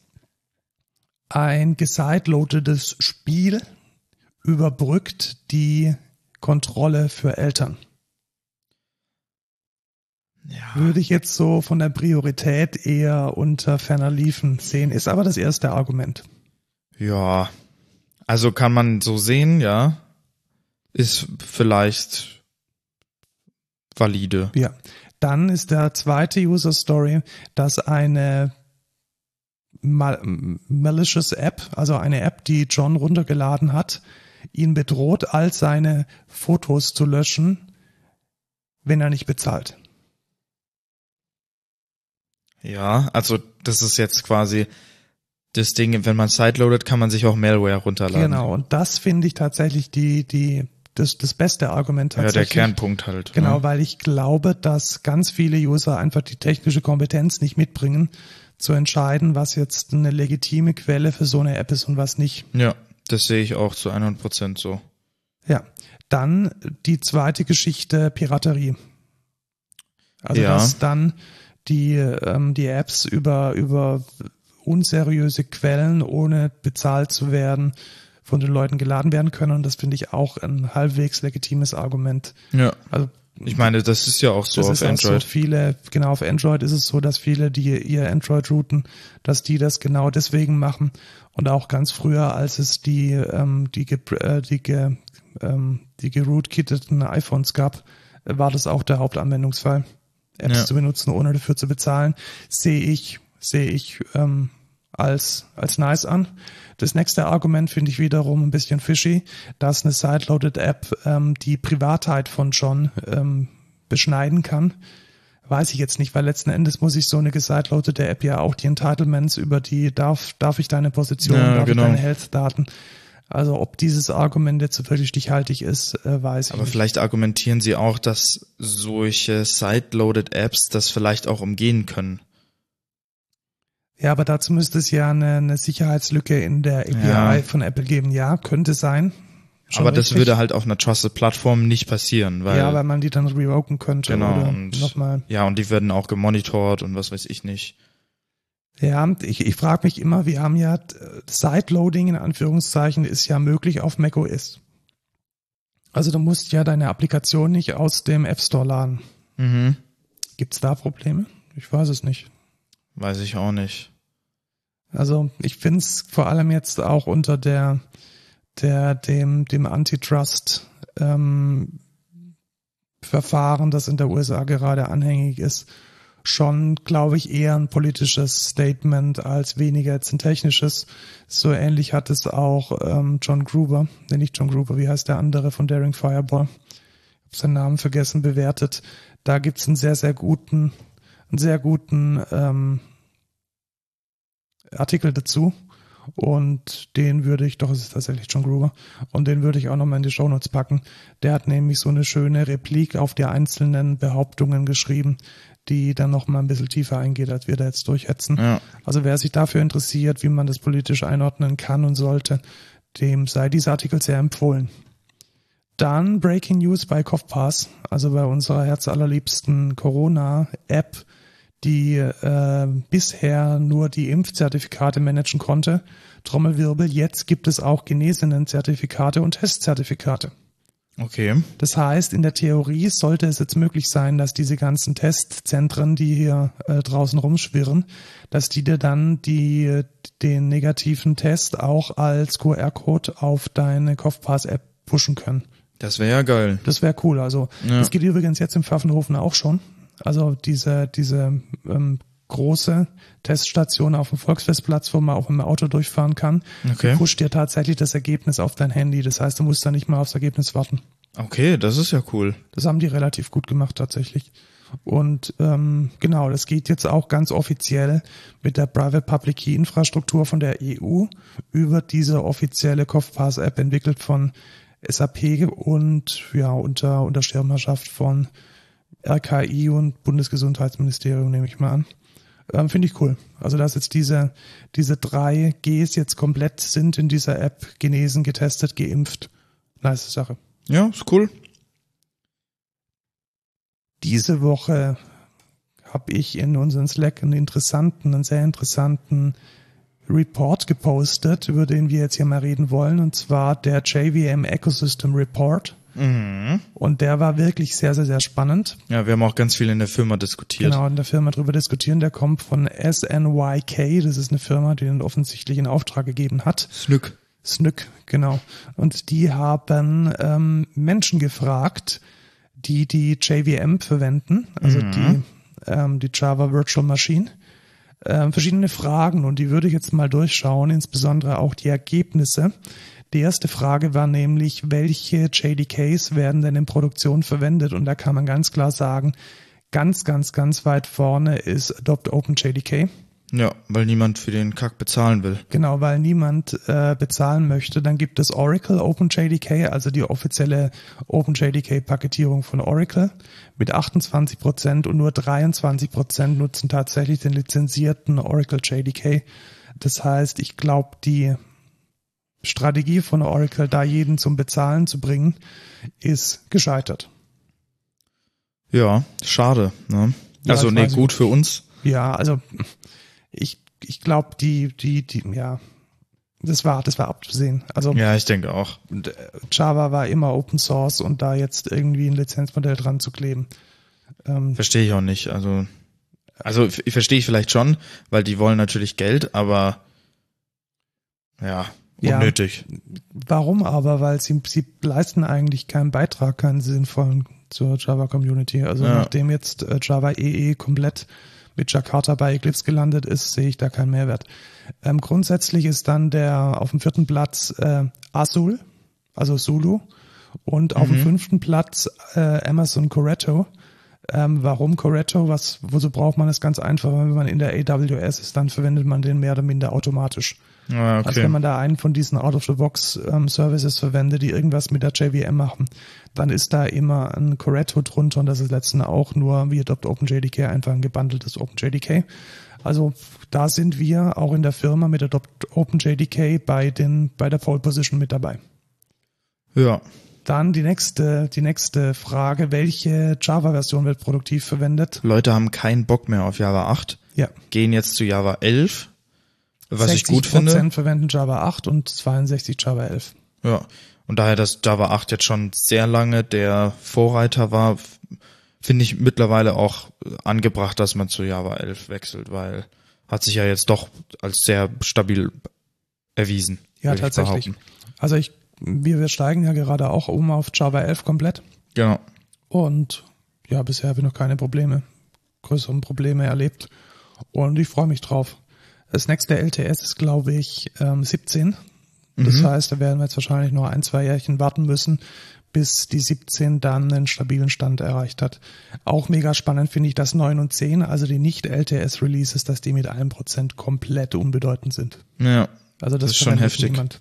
ein gesideloadetes Spiel überbrückt die Kontrolle für Eltern. Ja. Würde ich jetzt so von der Priorität eher unter ferner Liefen sehen, ist aber das erste Argument. Ja, also kann man so sehen, ja, ist vielleicht valide. Ja, dann ist der zweite User Story, dass eine mal- malicious App, also eine App, die John runtergeladen hat, ihn bedroht, all seine Fotos zu löschen, wenn er nicht bezahlt. Ja, also das ist jetzt quasi das Ding, wenn man sideloadet, kann man sich auch Malware runterladen. Genau, und das finde ich tatsächlich die die das das beste Argument tatsächlich. Ja, der Kernpunkt halt. Genau, ne? Weil ich glaube, dass ganz viele User einfach die technische Kompetenz nicht mitbringen, zu entscheiden, was jetzt eine legitime Quelle für so eine App ist und was nicht. Ja, das sehe ich auch zu hundert Prozent so. Ja, dann die zweite Geschichte, Piraterie. Also ja. dass dann... die ähm, die Apps über über unseriöse Quellen, ohne bezahlt zu werden, von den Leuten geladen werden können. Und das finde ich auch ein halbwegs legitimes Argument. Ja, also ich meine, das ist ja auch so auf Android. So viele, genau, auf Android ist es so, dass viele, die ihr Android routen, dass die das genau deswegen machen. Und auch ganz früher, als es die ähm, die ge, äh, die ge, ähm, die geroot-kitteten iPhones gab, war das auch der Hauptanwendungsfall. Apps ja. zu benutzen, ohne dafür zu bezahlen, sehe ich, sehe ich ähm, als, als nice an. Das nächste Argument finde ich wiederum ein bisschen fishy, dass eine sideloaded App ähm, die Privatheit von John ähm, beschneiden kann. Weiß ich jetzt nicht, weil letzten Endes muss ich so eine gesideloadete App ja auch die Entitlements über die, darf, darf ich deine Position, ja, darf genau. ich deine Health-Daten. Also ob dieses Argument jetzt wirklich stichhaltig ist, weiß ich nicht. Aber vielleicht argumentieren sie auch, dass solche sideloaded Apps das vielleicht auch umgehen können. Ja, aber dazu müsste es ja eine, eine Sicherheitslücke in der A P I ja. von Apple geben. Ja, könnte sein. Schon aber richtig. Das würde halt auf einer Trusted-Plattform nicht passieren. Weil ja, weil man die dann revoken könnte. Genau. Oder und, nochmal. Ja, und die werden auch gemonitort und was weiß ich nicht. Ja, ich, ich frage mich immer, wir haben ja, Sideloading in Anführungszeichen ist ja möglich auf macOS. Also du musst ja deine Applikation nicht aus dem App Store laden. Mhm. Gibt es da Probleme? Ich weiß es nicht. Weiß ich auch nicht. Also ich finde es vor allem jetzt auch unter der, der dem, dem Antitrust ähm, Verfahren, das in der U S A gerade anhängig ist, schon, glaube ich, eher ein politisches Statement als weniger jetzt ein technisches. So ähnlich hat es auch ähm, John Gruber, nee, nicht John Gruber, wie heißt der andere von Daring Fireball? Ich habe seinen Namen vergessen, bewertet. Da gibt's einen sehr, sehr guten, einen sehr guten ähm, Artikel dazu. Und den würde ich, doch es ist tatsächlich John Gruber, und den würde ich auch nochmal in die Shownotes packen. Der hat nämlich so eine schöne Replik auf die einzelnen Behauptungen geschrieben, die dann nochmal ein bisschen tiefer eingeht, als wir da jetzt durchhetzen. Ja. Also wer sich dafür interessiert, wie man das politisch einordnen kann und sollte, dem sei dieser Artikel sehr empfohlen. Dann Breaking News bei CovPass, also bei unserer herzallerliebsten Corona-App, die äh, bisher nur die Impfzertifikate managen konnte. Trommelwirbel, jetzt gibt es auch Genesenen-Zertifikate und Testzertifikate. Okay. Das heißt, in der Theorie sollte es jetzt möglich sein, dass diese ganzen Testzentren, die hier äh, draußen rumschwirren, dass die dir dann die, den negativen Test auch als Q R-Code auf deine CovPass-App pushen können. Das wäre ja geil. Das wäre cool. Also ja. Das geht übrigens jetzt im Pfaffenhofen auch schon. Also diese, diese ähm, große Teststation auf dem Volksfestplatz, wo man auch mit dem Auto durchfahren kann, okay. Die pusht dir tatsächlich das Ergebnis auf dein Handy. Das heißt, du musst da nicht mal aufs Ergebnis warten. Okay, das ist ja cool. Das haben die relativ gut gemacht tatsächlich. Und ähm, genau, das geht jetzt auch ganz offiziell mit der Private Public Key Infrastruktur von der E U über diese offizielle CovPass-App, entwickelt von S A P und ja unter, unter Schirmherrschaft von R K I und Bundesgesundheitsministerium, nehme ich mal an. Ähm, finde ich cool. Also dass jetzt diese, diese drei Gs jetzt komplett sind in dieser App: genesen, getestet, geimpft. Nice Sache. Ja, ist cool. Diese Woche habe ich in unseren Slack einen interessanten, einen sehr interessanten Report gepostet, über den wir jetzt hier mal reden wollen, und zwar der J V M Ecosystem Report. Mhm. Und der war wirklich sehr, sehr, sehr spannend. Ja, wir haben auch ganz viel in der Firma diskutiert. Genau, in der Firma drüber diskutieren. Der kommt von S N Y K, das ist eine Firma, die den offensichtlich in Auftrag gegeben hat. S N Y K. S N Y K, genau. Und die haben ähm, Menschen gefragt, die die J V M verwenden, also mhm. die, ähm, die Java Virtual Machine, äh, verschiedene Fragen, und die würde ich jetzt mal durchschauen, insbesondere auch die Ergebnisse. Die erste Frage war nämlich, welche J D Ks werden denn in Produktion verwendet? Und da kann man ganz klar sagen, ganz, ganz, ganz weit vorne ist Adopt OpenJDK. Ja, weil niemand für den Kack bezahlen will. Genau, weil niemand äh, bezahlen möchte. Dann gibt es Oracle OpenJDK, also die offizielle OpenJDK-Paketierung von Oracle mit achtundzwanzig Prozent, und nur dreiundzwanzig Prozent nutzen tatsächlich den lizenzierten Oracle J D K. Das heißt, ich glaube, die Strategie von Oracle, da jeden zum Bezahlen zu bringen, ist gescheitert. Ja, schade. Ne? Ja, also nee, gut für uns. Ja, also ich, ich glaube, die, die, die, ja, das war, das war abzusehen. Also ja, ich denke auch. Java war immer Open Source, und da jetzt irgendwie ein Lizenzmodell dran zu kleben. Ähm, verstehe ich auch nicht. Also, also verstehe ich vielleicht schon, weil die wollen natürlich Geld, aber ja. Unnötig. Ja, warum aber? Weil sie, sie leisten eigentlich keinen Beitrag, keinen sinnvollen zur Java-Community. Also ja. Nachdem jetzt Java E E komplett mit Jakarta bei Eclipse gelandet ist, sehe ich da keinen Mehrwert. Ähm, grundsätzlich ist dann der auf dem vierten Platz äh, Azul, also Zulu, und auf mhm. dem fünften Platz äh, Amazon Corretto. Ähm, warum Corretto? Was, wozu braucht man das? Ganz einfach, wenn man in der A W S ist, dann verwendet man den mehr oder minder automatisch. Ah, okay. Also wenn man da einen von diesen Out-of-the-Box-Services ähm, verwendet, die irgendwas mit der J V M machen, dann ist da immer ein Corretto drunter, und das ist letzten auch nur wie Adopt OpenJDK einfach ein gebandeltes OpenJDK. Also da sind wir auch in der Firma mit Adopt OpenJDK bei den bei der Pole Position mit dabei. Ja. Dann die nächste, die nächste Frage: Welche Java-Version wird produktiv verwendet? Leute haben keinen Bock mehr auf Java acht, ja. Gehen jetzt zu Java elf. Was ich gut finde. sechzig Prozent verwenden Java acht und zweiundsechzig Java elf. Ja, und daher, dass Java acht jetzt schon sehr lange der Vorreiter war, finde ich mittlerweile auch angebracht, dass man zu Java elf wechselt, weil hat sich ja jetzt doch als sehr stabil erwiesen. Ja, tatsächlich. Ich also ich, wir, wir steigen ja gerade auch um auf Java elf komplett. Genau. Und ja, bisher habe ich noch keine Probleme, größeren Probleme erlebt, und ich freue mich drauf. Das nächste L T S ist, glaube ich, siebzehn. Das mhm. heißt, da werden wir jetzt wahrscheinlich noch ein, zwei Jährchen warten müssen, bis die siebzehn dann einen stabilen Stand erreicht hat. Auch mega spannend finde ich, dass neun und zehn, also die Nicht-L T S-Releases, dass die mit einem Prozent komplett unbedeutend sind. Ja, also das, das ist schon heftig. Niemand.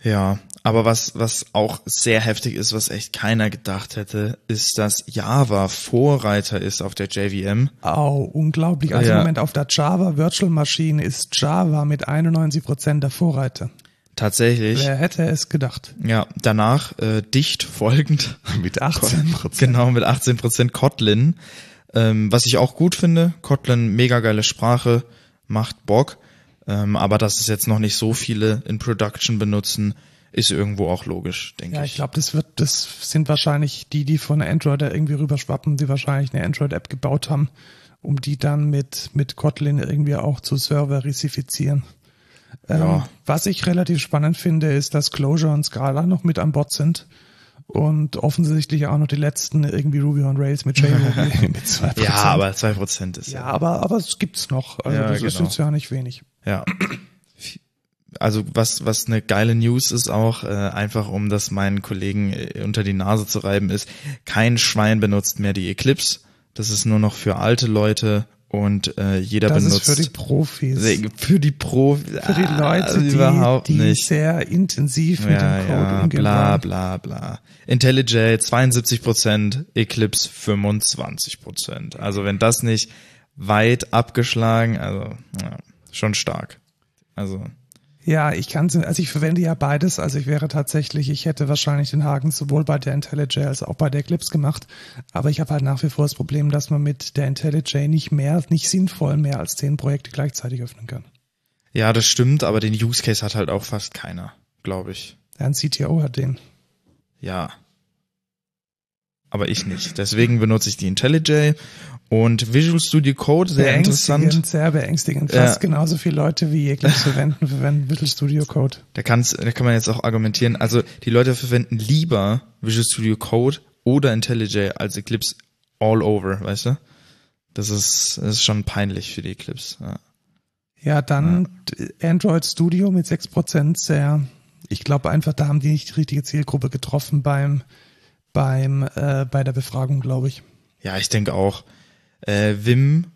Ja, aber was, was auch sehr heftig ist, was echt keiner gedacht hätte, ist, dass Java Vorreiter ist auf der J V M. Oh, unglaublich. Also ja. Im Moment auf der Java Virtual Machine ist Java mit einundneunzig Prozent der Vorreiter. Tatsächlich. Wer hätte es gedacht? Ja, danach äh, dicht folgend. Mit achtzehn Prozent. Genau, mit achtzehn Prozent Kotlin. Ähm, was ich auch gut finde. Kotlin, mega geile Sprache, macht Bock. Ähm, aber dass es jetzt noch nicht so viele in Production benutzen, ist irgendwo auch logisch, denke ich. Ja, ich, ich glaube, das wird, das sind wahrscheinlich die, die von Android da irgendwie rüberschwappen, die wahrscheinlich eine Android-App gebaut haben, um die dann mit, mit Kotlin irgendwie auch zu serverisifizieren. Ja. Ähm, was ich relativ spannend finde, ist, dass Clojure und Scala noch mit an Bord sind und offensichtlich auch noch die letzten irgendwie Ruby on Rails mit J V M mit zwei Prozent. Ja, aber zwei Prozent ist ja. Ja, aber, aber es gibt's noch. Also ja, das genau. ist jetzt ja nicht wenig. Ja. Also was, was eine geile News ist auch, äh, einfach um das meinen Kollegen äh, unter die Nase zu reiben, ist, kein Schwein benutzt mehr die Eclipse. Das ist nur noch für alte Leute. Und äh, jeder das benutzt. Das ist für die Profis. Für die Profis. Für die Leute, die, überhaupt die nicht. sehr intensiv ja, mit dem Code ja, umgehen. Bla bla bla. IntelliJ zweiundsiebzig Prozent, Eclipse fünfundzwanzig Prozent. Also wenn das nicht weit abgeschlagen, also ja, schon stark. Also ja, ich kann also ich verwende ja beides, also ich wäre tatsächlich, ich hätte wahrscheinlich den Haken sowohl bei der IntelliJ als auch bei der Eclipse gemacht, aber ich habe halt nach wie vor das Problem, dass man mit der IntelliJ nicht mehr, nicht sinnvoll mehr als zehn Projekte gleichzeitig öffnen kann. Ja, das stimmt, aber den Use Case hat halt auch fast keiner, glaube ich. Ja, ein C T O hat den. Ja. Aber ich nicht. Deswegen benutze ich die IntelliJ und Visual Studio Code, sehr interessant. Sehr beängstigend. Fast ja. genauso viele Leute wie Eclipse verwenden, verwenden Visual Studio Code. Da, kann's, da kann man jetzt auch argumentieren. Also die Leute verwenden lieber Visual Studio Code oder IntelliJ als Eclipse all over, weißt du? Das ist, das ist schon peinlich für die Eclipse. Ja, ja dann ja. Android Studio mit sechs Prozent sehr. Ich glaube einfach, da haben die nicht die richtige Zielgruppe getroffen beim Beim, äh, bei der Befragung, glaube ich. Ja, ich denke auch. Äh, Vim,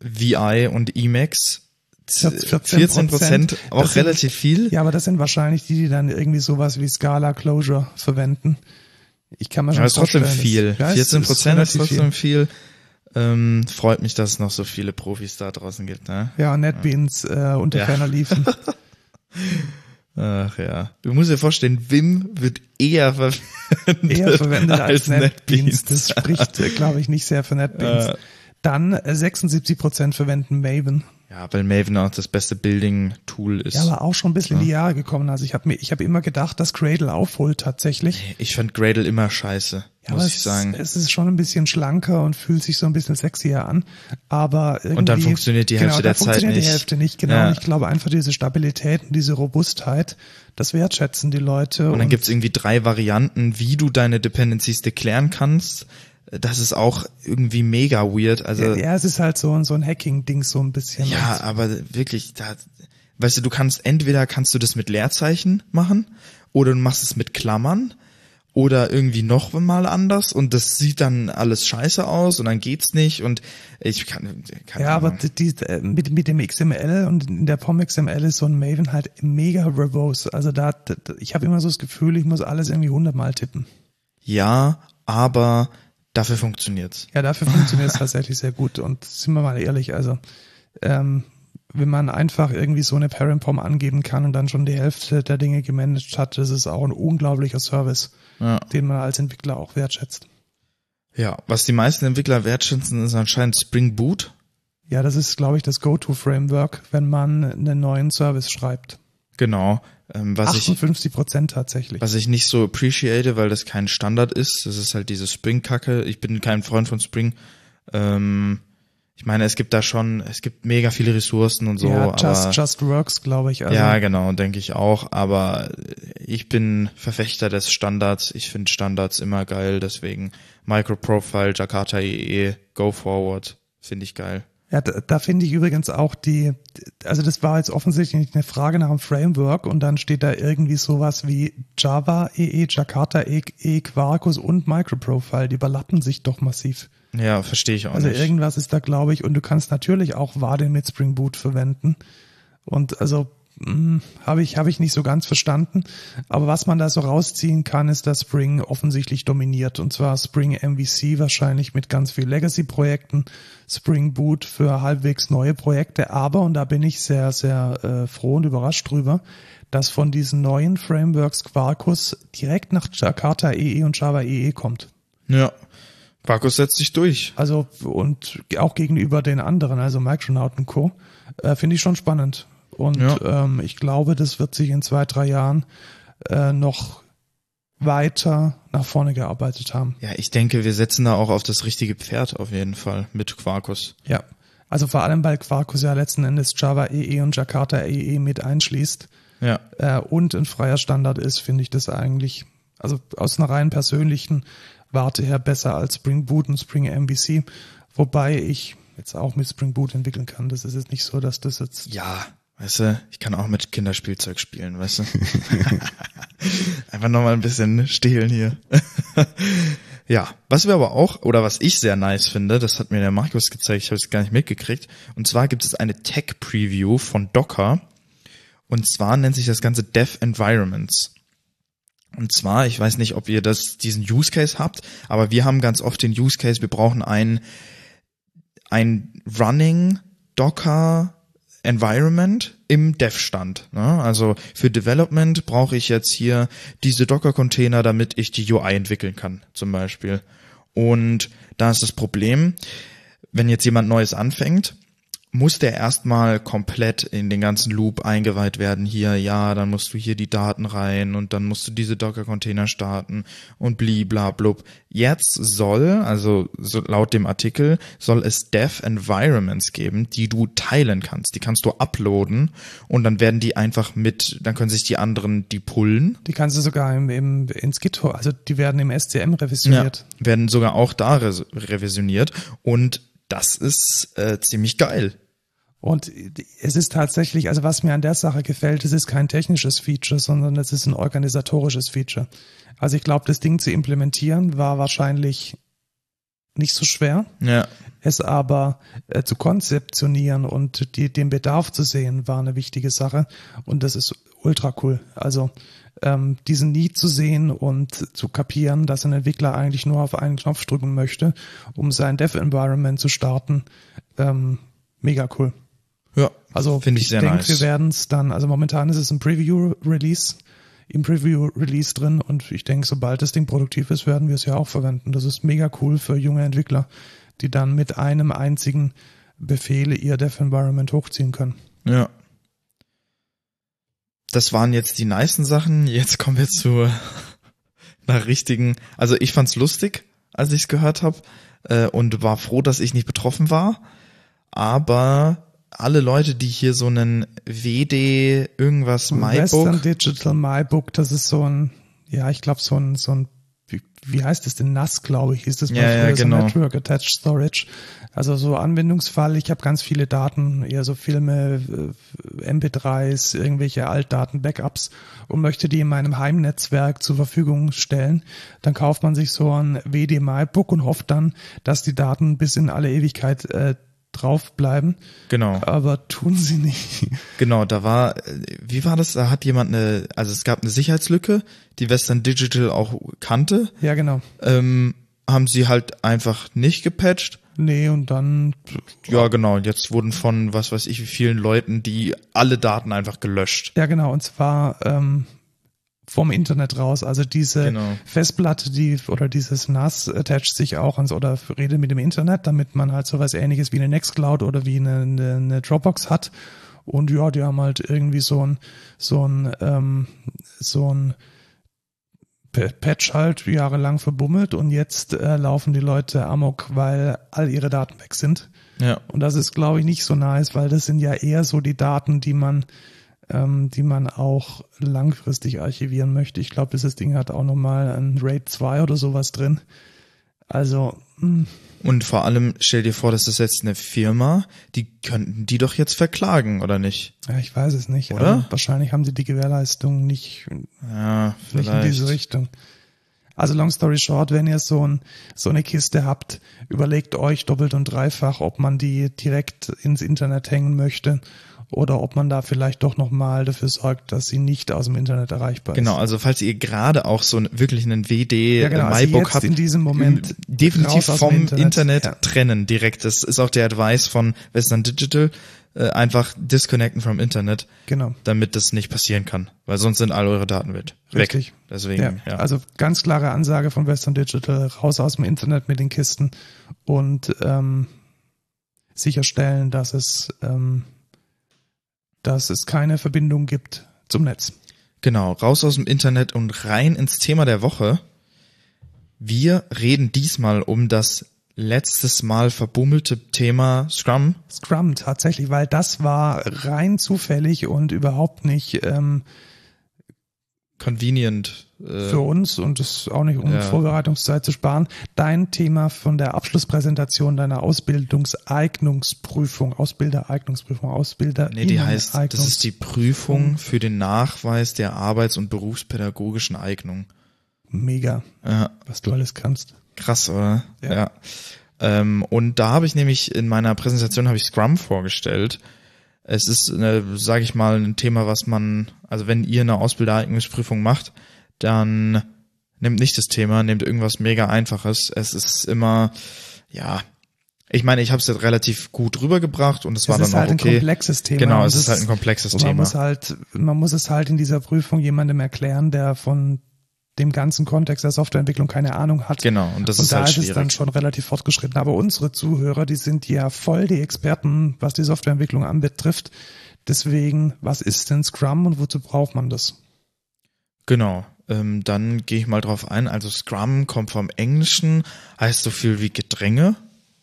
V I und Emacs, vierzehn Prozent, auch das relativ sind, viel. Ja, aber das sind wahrscheinlich die, die dann irgendwie sowas wie Scala, Clojure verwenden. Ich kann mir schon ja, vorstellen. Aber trotzdem viel. Ja, vierzehn Prozent ist, ist trotzdem viel. viel. Ähm, freut mich, dass es noch so viele Profis da draußen gibt. Ne? Ja, NetBeans ja. Äh, unter ja. ferner liefen. Ach ja. Du musst dir vorstellen, Vim wird eher verwendet, eher verwendet als, als NetBeans. NetBeans. Das spricht, glaube ich, nicht sehr für NetBeans. Äh. Dann sechsundsiebzig Prozent verwenden Maven. Ja, weil Maven auch das beste Building-Tool ist. Ja, aber auch schon ein bisschen ja. in die Jahre gekommen. Also ich habe mir, ich habe immer gedacht, dass Gradle aufholt tatsächlich. Ich fand Gradle immer scheiße, ja, muss ich sagen. Ist, es ist schon ein bisschen schlanker und fühlt sich so ein bisschen sexier an. Aber irgendwie, und dann funktioniert die Hälfte genau, der Zeit nicht. funktioniert die Hälfte nicht, genau. Ja. Ich glaube einfach diese Stabilität und diese Robustheit, das wertschätzen die Leute. Und dann gibt's irgendwie drei Varianten, wie du deine Dependencies declaren kannst. Das ist auch irgendwie mega weird. Also ja, ja, es ist halt so, so ein Hacking-Ding so ein bisschen. Ja, also. aber wirklich, da, weißt du, du kannst entweder kannst du das mit Leerzeichen machen oder du machst es mit Klammern oder irgendwie noch mal anders und das sieht dann alles scheiße aus und dann geht's nicht und ich kann... kann ja, aber die, mit, mit dem X M L und in der P O M X M L ist so ein Maven halt mega verbose. Also da, ich habe immer so das Gefühl, ich muss alles irgendwie hundertmal tippen. Ja, aber... Dafür funktioniert's. Ja, dafür funktioniert's tatsächlich sehr gut. Und sind wir mal ehrlich, also ähm, wenn man einfach irgendwie so eine Parent-P O M angeben kann und dann schon die Hälfte der Dinge gemanagt hat, das ist auch ein unglaublicher Service, ja. den man als Entwickler auch wertschätzt. Ja, was die meisten Entwickler wertschätzen, ist anscheinend Spring Boot. Ja, das ist, glaube ich, das Go-To-Framework, wenn man einen neuen Service schreibt. Genau. Ähm, was achtundfünfzig Prozent ich, tatsächlich. Was ich nicht so appreciate, weil das kein Standard ist. Das ist halt diese Spring-Kacke. Ich bin kein Freund von Spring. Ähm, ich meine, es gibt da schon, es gibt mega viele Ressourcen und so. Ja, just, aber, just works, glaube ich. Also. Ja, genau, denke ich auch. Aber ich bin Verfechter des Standards. Ich finde Standards immer geil. Deswegen Microprofile, Jakarta E E, Go Forward, finde ich geil. Ja, da, da finde ich übrigens auch die, also das war jetzt offensichtlich eine Frage nach einem Framework und dann steht da irgendwie sowas wie Java, E E, Jakarta, E E, Quarkus und Microprofile, die überlappen sich doch massiv. Ja, verstehe ich auch also nicht. Also irgendwas ist da, glaube ich, und du kannst natürlich auch Vardin mit Spring Boot verwenden und also habe ich, habe ich nicht so ganz verstanden. Aber was man da so rausziehen kann, ist, dass Spring offensichtlich dominiert. Und zwar Spring M V C wahrscheinlich mit ganz viel Legacy-Projekten, Spring Boot für halbwegs neue Projekte. Aber, und da bin ich sehr, sehr äh, froh und überrascht drüber, dass von diesen neuen Frameworks Quarkus direkt nach Jakarta E E und Java E E kommt. Ja, Quarkus setzt sich durch. Also, und auch gegenüber den anderen, also Micronaut und Co., äh, finde ich schon spannend. Und ja. ähm, ich glaube, das wird sich in zwei, drei Jahren äh, noch weiter nach vorne gearbeitet haben. Ja, ich denke, wir setzen da auch auf das richtige Pferd auf jeden Fall mit Quarkus. Ja, also vor allem, weil Quarkus ja letzten Endes Java E E und Jakarta E E mit einschließt ja. äh, und ein freier Standard ist, finde ich das eigentlich, also aus einer rein persönlichen Warte her, besser als Spring Boot und Spring M V C, wobei ich jetzt auch mit Spring Boot entwickeln kann. Das ist jetzt nicht so, dass das jetzt... Ja. Weißt du, ich kann auch mit Kinderspielzeug spielen, weißt du? Einfach nochmal ein bisschen stehlen hier. Ja, was wir aber auch, oder was ich sehr nice finde, das hat mir der Markus gezeigt, ich habe es gar nicht mitgekriegt, und zwar gibt es eine Tech-Preview von Docker, und zwar nennt sich das Ganze Dev Environments. Und zwar, ich weiß nicht, ob ihr das diesen Use Case habt, aber wir haben ganz oft den Use Case, wir brauchen ein, ein Running Docker Environment im Dev-Stand. Ne? Also für Development brauche ich jetzt hier diese Docker-Container, damit ich die U I entwickeln kann, zum Beispiel. Und da ist das Problem, wenn jetzt jemand Neues anfängt, muss der erstmal komplett in den ganzen Loop eingeweiht werden. Hier, ja, dann musst du hier die Daten rein und dann musst du diese Docker-Container starten und bliblablub. Jetzt soll, also so laut dem Artikel, soll es Dev-Environments geben, die du teilen kannst. Die kannst du uploaden und dann werden die einfach mit, dann können sich die anderen die pullen. Die kannst du sogar im, im ins Git, also die werden im S C M revisioniert. Ja, werden sogar auch da re- revisioniert und das ist äh, ziemlich geil. Und es ist tatsächlich, also was mir an der Sache gefällt, es ist kein technisches Feature, sondern es ist ein organisatorisches Feature. Also ich glaube, das Ding zu implementieren war wahrscheinlich nicht so schwer. Ja. Es aber äh, zu konzeptionieren und die, den Bedarf zu sehen, war eine wichtige Sache. Und das ist ultra cool. Also ähm, diesen Need zu sehen und zu kapieren, dass ein Entwickler eigentlich nur auf einen Knopf drücken möchte, um sein Dev-Environment zu starten, ähm, mega cool. Ja, also finde ich sehr nice. Ich denke, wir werden es dann, also momentan ist es ein Preview-Release, im Preview-Release drin und ich denke, sobald das Ding produktiv ist, werden wir es ja auch verwenden. Das ist mega cool für junge Entwickler, die dann mit einem einzigen Befehl ihr Dev-Environment hochziehen können. Ja. Das waren jetzt die nicen Sachen. Jetzt kommen wir zu einer richtigen, also ich fand's lustig, als ich es gehört habe äh, und war froh, dass ich nicht betroffen war, aber alle Leute, die hier so einen W D irgendwas MyBook. Western Digital MyBook, das ist so ein, ja, ich glaube so ein, so ein, wie, wie heißt das denn? N A S, glaube ich, hieß das mal ja, früher, ja, genau. So Network Attached Storage. Also so Anwendungsfall, ich habe ganz viele Daten, eher so Filme, M P drei s, irgendwelche Altdaten, Backups und möchte die in meinem Heimnetzwerk zur Verfügung stellen. Dann kauft man sich so ein W D MyBook und hofft dann, dass die Daten bis in alle Ewigkeit äh, drauf bleiben. Genau. Aber tun sie nicht. Genau, da war, wie war das? Da hat jemand eine, also es gab eine Sicherheitslücke, die Western Digital auch kannte. Ja, genau. Ähm, haben sie halt einfach nicht gepatcht. Nee, und dann. Ja, genau. Jetzt wurden von, was weiß ich, wie vielen Leuten, die alle Daten einfach gelöscht. Ja, genau. Und zwar, ähm, vom Internet raus. Also diese genau. Festplatte, die oder dieses N A S attacht sich auch ans oder redet mit dem Internet, damit man halt sowas ähnliches wie eine Nextcloud oder wie eine, eine, eine Dropbox hat. Und ja, die haben halt irgendwie so ein so ein ähm, so ein Patch halt jahrelang verbummelt und jetzt äh, laufen die Leute amok, weil all ihre Daten weg sind. Ja. Und das ist, glaube ich, nicht so nice, weil das sind ja eher so die Daten, die man die man auch langfristig archivieren möchte. Ich glaube, dieses Ding hat auch nochmal ein RAID zwei oder sowas drin. Also. Mh. Und vor allem, stell dir vor, das ist jetzt eine Firma, die könnten die doch jetzt verklagen, oder nicht? Ja, ich weiß es nicht. Oder? Aber wahrscheinlich haben sie die Gewährleistung nicht, ja, nicht in diese Richtung. Also long story short, wenn ihr so, ein, so eine Kiste habt, überlegt euch doppelt und dreifach, ob man die direkt ins Internet hängen möchte oder ob man da vielleicht doch nochmal dafür sorgt, dass sie nicht aus dem Internet erreichbar ist. Genau, also falls ihr gerade auch so einen, wirklich einen W D ja, genau, MyBook also habt, in diesem Moment definitiv vom Internet, Internet ja. trennen direkt. Das ist auch der Advice von Western Digital. Einfach disconnecten vom Internet, genau, damit das nicht passieren kann, weil sonst sind all eure Daten weg. Richtig. Deswegen, ja. Ja. Also ganz klare Ansage von Western Digital, raus aus dem Internet mit den Kisten und ähm, sicherstellen, dass es, ähm, dass es keine Verbindung gibt zum Netz. Genau, raus aus dem Internet und rein ins Thema der Woche. Wir reden diesmal um das letztes Mal verbummelte Thema Scrum. Scrum, tatsächlich, weil das war rein zufällig und überhaupt nicht ähm, convenient äh, für uns und ist auch nicht, um ja. Vorbereitungszeit zu sparen. Dein Thema von der Abschlusspräsentation deiner Ausbildungseignungsprüfung, Ausbildereignungsprüfung, Ausbilder. Nee, die heißt, das ist die Prüfung für den Nachweis der arbeits- und berufspädagogischen Eignung. Mega, ja. Was du alles kannst. Krass, oder? Ja. ja. Ähm, und da habe ich nämlich in meiner Präsentation habe ich Scrum vorgestellt. Es ist, sage ich mal, ein Thema, was man, also wenn ihr eine Ausbildereignungsprüfung macht, dann nehmt nicht das Thema, nehmt irgendwas mega Einfaches. Es ist immer, ja, ich meine, ich habe es jetzt relativ gut rübergebracht und es war dann auch okay. Es ist halt ein komplexes Thema. Genau, es ist halt ein komplexes Thema. Man muss halt, man muss es halt in dieser Prüfung jemandem erklären, der von dem ganzen Kontext der Softwareentwicklung keine Ahnung hat. Genau, und das und ist da halt schwierig. Und da ist es dann schon relativ fortgeschritten. Aber unsere Zuhörer, die sind ja voll die Experten, was die Softwareentwicklung anbetrifft. Deswegen, was ist denn Scrum und wozu braucht man das? Genau, ähm, dann gehe ich mal drauf ein. Also Scrum kommt vom Englischen, heißt so viel wie Gedränge,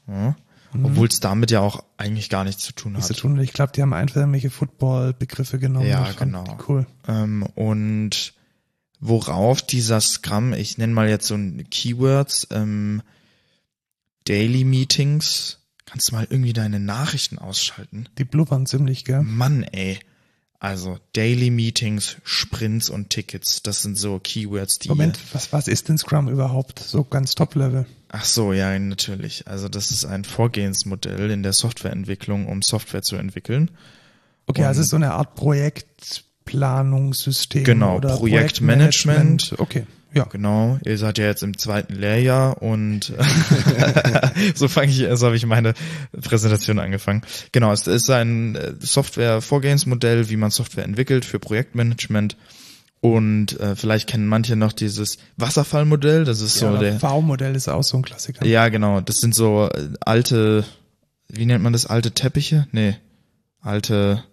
ja, mhm. obwohl es damit ja auch eigentlich gar nichts zu tun hat. Nichts zu tun. Ich glaube, die haben einfach irgendwelche Football-Begriffe genommen. Ja, genau. Cool. Ähm, und worauf dieser Scrum, ich nenne mal jetzt so ein Keywords, ähm, Daily Meetings, kannst du mal irgendwie deine Nachrichten ausschalten? Die blubbern ziemlich, gell? Mann, ey. Also Daily Meetings, Sprints und Tickets, das sind so Keywords, die... Moment, was, was ist denn Scrum überhaupt? So ganz Top-Level. Ach so, ja, natürlich. Also das ist ein Vorgehensmodell in der Softwareentwicklung, um Software zu entwickeln. Okay, und also es ist so eine Art Projekt... Planungssystem. Genau, oder Projektmanagement. Projektmanagement. Okay, ja. Genau, ihr seid ja jetzt im zweiten Lehrjahr und so fange ich, so habe ich meine Präsentation angefangen. Genau, es ist ein Software-Vorgehensmodell, wie man Software entwickelt für Projektmanagement. Und äh, vielleicht kennen manche noch dieses Wasserfallmodell. Das ist ja, so der V-Modell ist auch so ein Klassiker. Ja, genau. Das sind so alte, wie nennt man das, alte Teppiche? Nee, alte...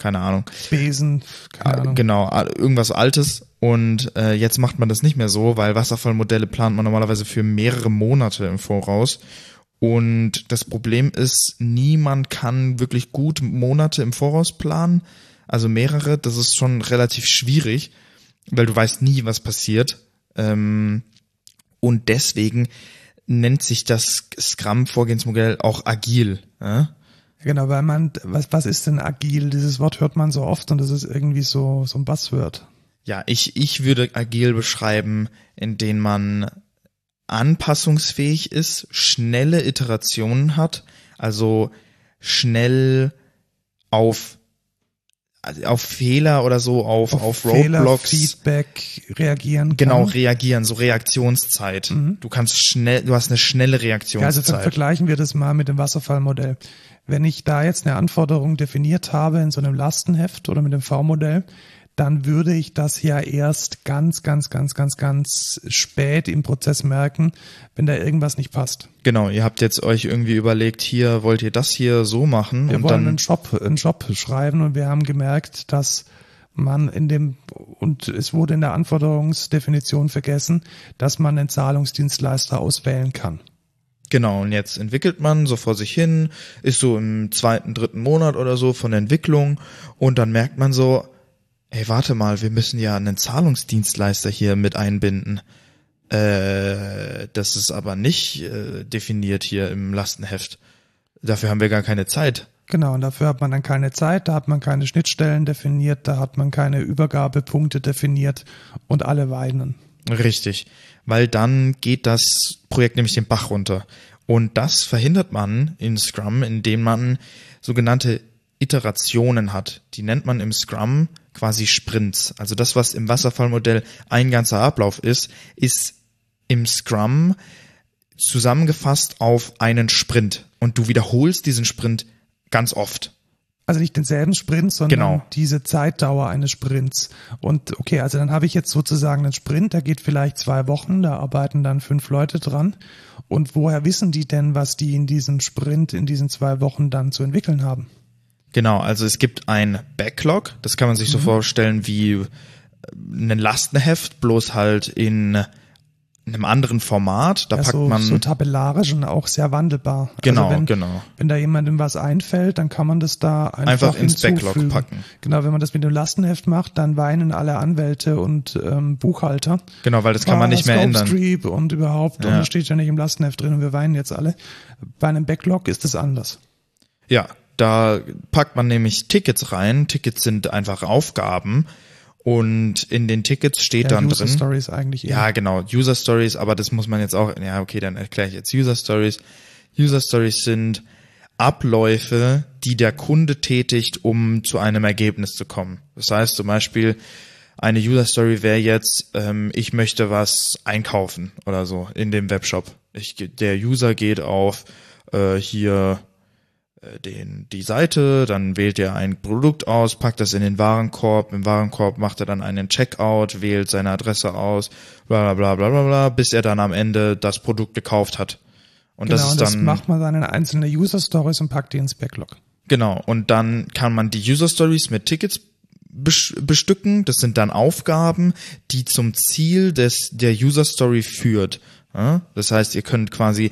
Keine Ahnung. Besen, keine Ahnung. Genau, irgendwas Altes. Und äh, jetzt macht man das nicht mehr so, weil Wasserfallmodelle plant man normalerweise für mehrere Monate im Voraus. Und das Problem ist, niemand kann wirklich gut Monate im Voraus planen. Also mehrere, das ist schon relativ schwierig, weil du weißt nie, was passiert. Ähm, und deswegen nennt sich das Scrum-Vorgehensmodell auch agil, äh? Genau, weil man, was, was ist denn agil? Dieses Wort hört man so oft und das ist irgendwie so, so ein Buzzword. Ja, ich, ich würde agil beschreiben, in denen man anpassungsfähig ist, schnelle Iterationen hat, also schnell auf, auf Fehler oder so, auf, auf, auf Fehler, Roadblocks. Feedback reagieren. Genau, kann. reagieren, so Reaktionszeit. Mhm. Du kannst schnell, du hast eine schnelle Reaktionszeit. Ja, also ver- vergleichen wir das mal mit dem Wasserfallmodell. Wenn ich da jetzt eine Anforderung definiert habe in so einem Lastenheft oder mit dem V-Modell, dann würde ich das ja erst ganz, ganz, ganz, ganz, ganz spät im Prozess merken, wenn da irgendwas nicht passt. Genau, ihr habt jetzt euch irgendwie überlegt, hier wollt ihr das hier so machen. Wir und wollen dann einen Job, einen Job schreiben und wir haben gemerkt, dass man in dem, und es wurde in der Anforderungsdefinition vergessen, dass man einen Zahlungsdienstleister auswählen kann. Genau, und jetzt entwickelt man so vor sich hin, ist so im zweiten, dritten Monat oder so von der Entwicklung und dann merkt man so, ey, warte mal, wir müssen ja einen Zahlungsdienstleister hier mit einbinden. Äh, das ist aber nicht äh, definiert hier im Lastenheft. Dafür haben wir gar keine Zeit. Genau, und dafür hat man dann keine Zeit, da hat man keine Schnittstellen definiert, da hat man keine Übergabepunkte definiert und alle weinen. Richtig, weil dann geht das Projekt nämlich den Bach runter. Und das verhindert man in Scrum, indem man sogenannte Iterationen hat. Die nennt man im Scrum quasi Sprints. Also das, was im Wasserfallmodell ein ganzer Ablauf ist, ist im Scrum zusammengefasst auf einen Sprint. Und du wiederholst diesen Sprint ganz oft. Also nicht denselben Sprint, sondern genau. Diese Zeitdauer eines Sprints. Und okay, also dann habe ich jetzt sozusagen einen Sprint, der geht vielleicht zwei Wochen, da arbeiten dann fünf Leute dran. Und woher wissen die denn, was die in diesem Sprint, in diesen zwei Wochen dann zu entwickeln haben? Genau, also es gibt ein Backlog, das kann man sich mhm. so vorstellen wie ein Lastenheft, bloß halt in einem anderen Format, da ja, packt so, man... so tabellarisch und auch sehr wandelbar. Genau, also wenn, genau. Wenn da jemandem was einfällt, dann kann man das da einfach, einfach ins Backlog packen. Genau, wenn man das mit dem Lastenheft macht, dann weinen alle Anwälte und ähm, Buchhalter. Genau, weil das kann man nicht mehr ändern. Scope-Streep und überhaupt, ja. Und das steht ja nicht im Lastenheft drin und wir weinen jetzt alle. Bei einem Backlog ist das anders. Ja, da packt man nämlich Tickets rein. Tickets sind einfach Aufgaben. Und in den Tickets steht ja, dann User drin. User Stories eigentlich. Eher. Ja, genau. User Stories, aber das muss man jetzt auch, ja, okay, dann erkläre ich jetzt User Stories. User Stories sind Abläufe, die der Kunde tätigt, um zu einem Ergebnis zu kommen. Das heißt zum Beispiel, eine User Story wäre jetzt, ähm, ich möchte was einkaufen oder so in dem Webshop. Ich, der User geht auf äh, hier den die Seite, dann wählt er ein Produkt aus, packt das in den Warenkorb, im Warenkorb macht er dann einen Checkout, wählt seine Adresse aus, bla bla bla bla bla, bis er dann am Ende das Produkt gekauft hat. Und genau, das ist dann, das macht man dann in einzelne User Stories und packt die ins Backlog. Genau, und dann kann man die User Stories mit Tickets bestücken, das sind dann Aufgaben, die zum Ziel des der User Story führt. Das heißt, ihr könnt quasi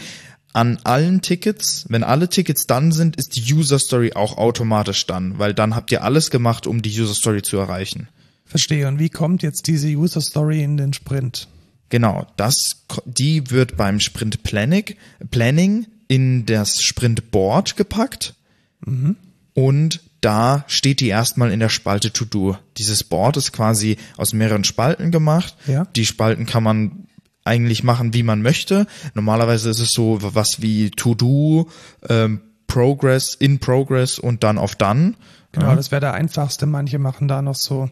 an allen Tickets, wenn alle Tickets dann sind, ist die User Story auch automatisch dann, weil dann habt ihr alles gemacht, um die User Story zu erreichen. Verstehe. Und wie kommt jetzt diese User Story in den Sprint? Genau, das, die wird beim Sprint Planning, Planning in das Sprint Board gepackt mhm. und da steht die erstmal in der Spalte To Do. Dieses Board ist quasi aus mehreren Spalten gemacht. Ja. Die Spalten kann man eigentlich machen, wie man möchte. Normalerweise ist es so was wie To-Do, ähm, Progress, In Progress und dann auf Done. Genau, ja. Das wäre der einfachste. Manche machen da noch so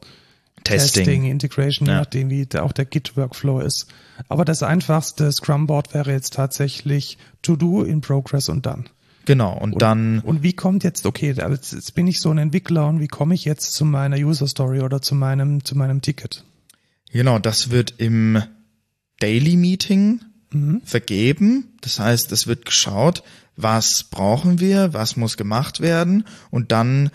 Testing, Testing Integration, ja. Nachdem wie auch der Git-Workflow ist. Aber das einfachste Scrum-Board wäre jetzt tatsächlich To-Do, In Progress und Done. Genau, und, und dann... Und wie kommt jetzt, okay, jetzt, jetzt bin ich so ein Entwickler und wie komme ich jetzt zu meiner User-Story oder zu meinem, zu meinem Ticket? Genau, das wird im Daily Meeting mhm. vergeben. Das heißt, es wird geschaut, was brauchen wir, was muss gemacht werden und dann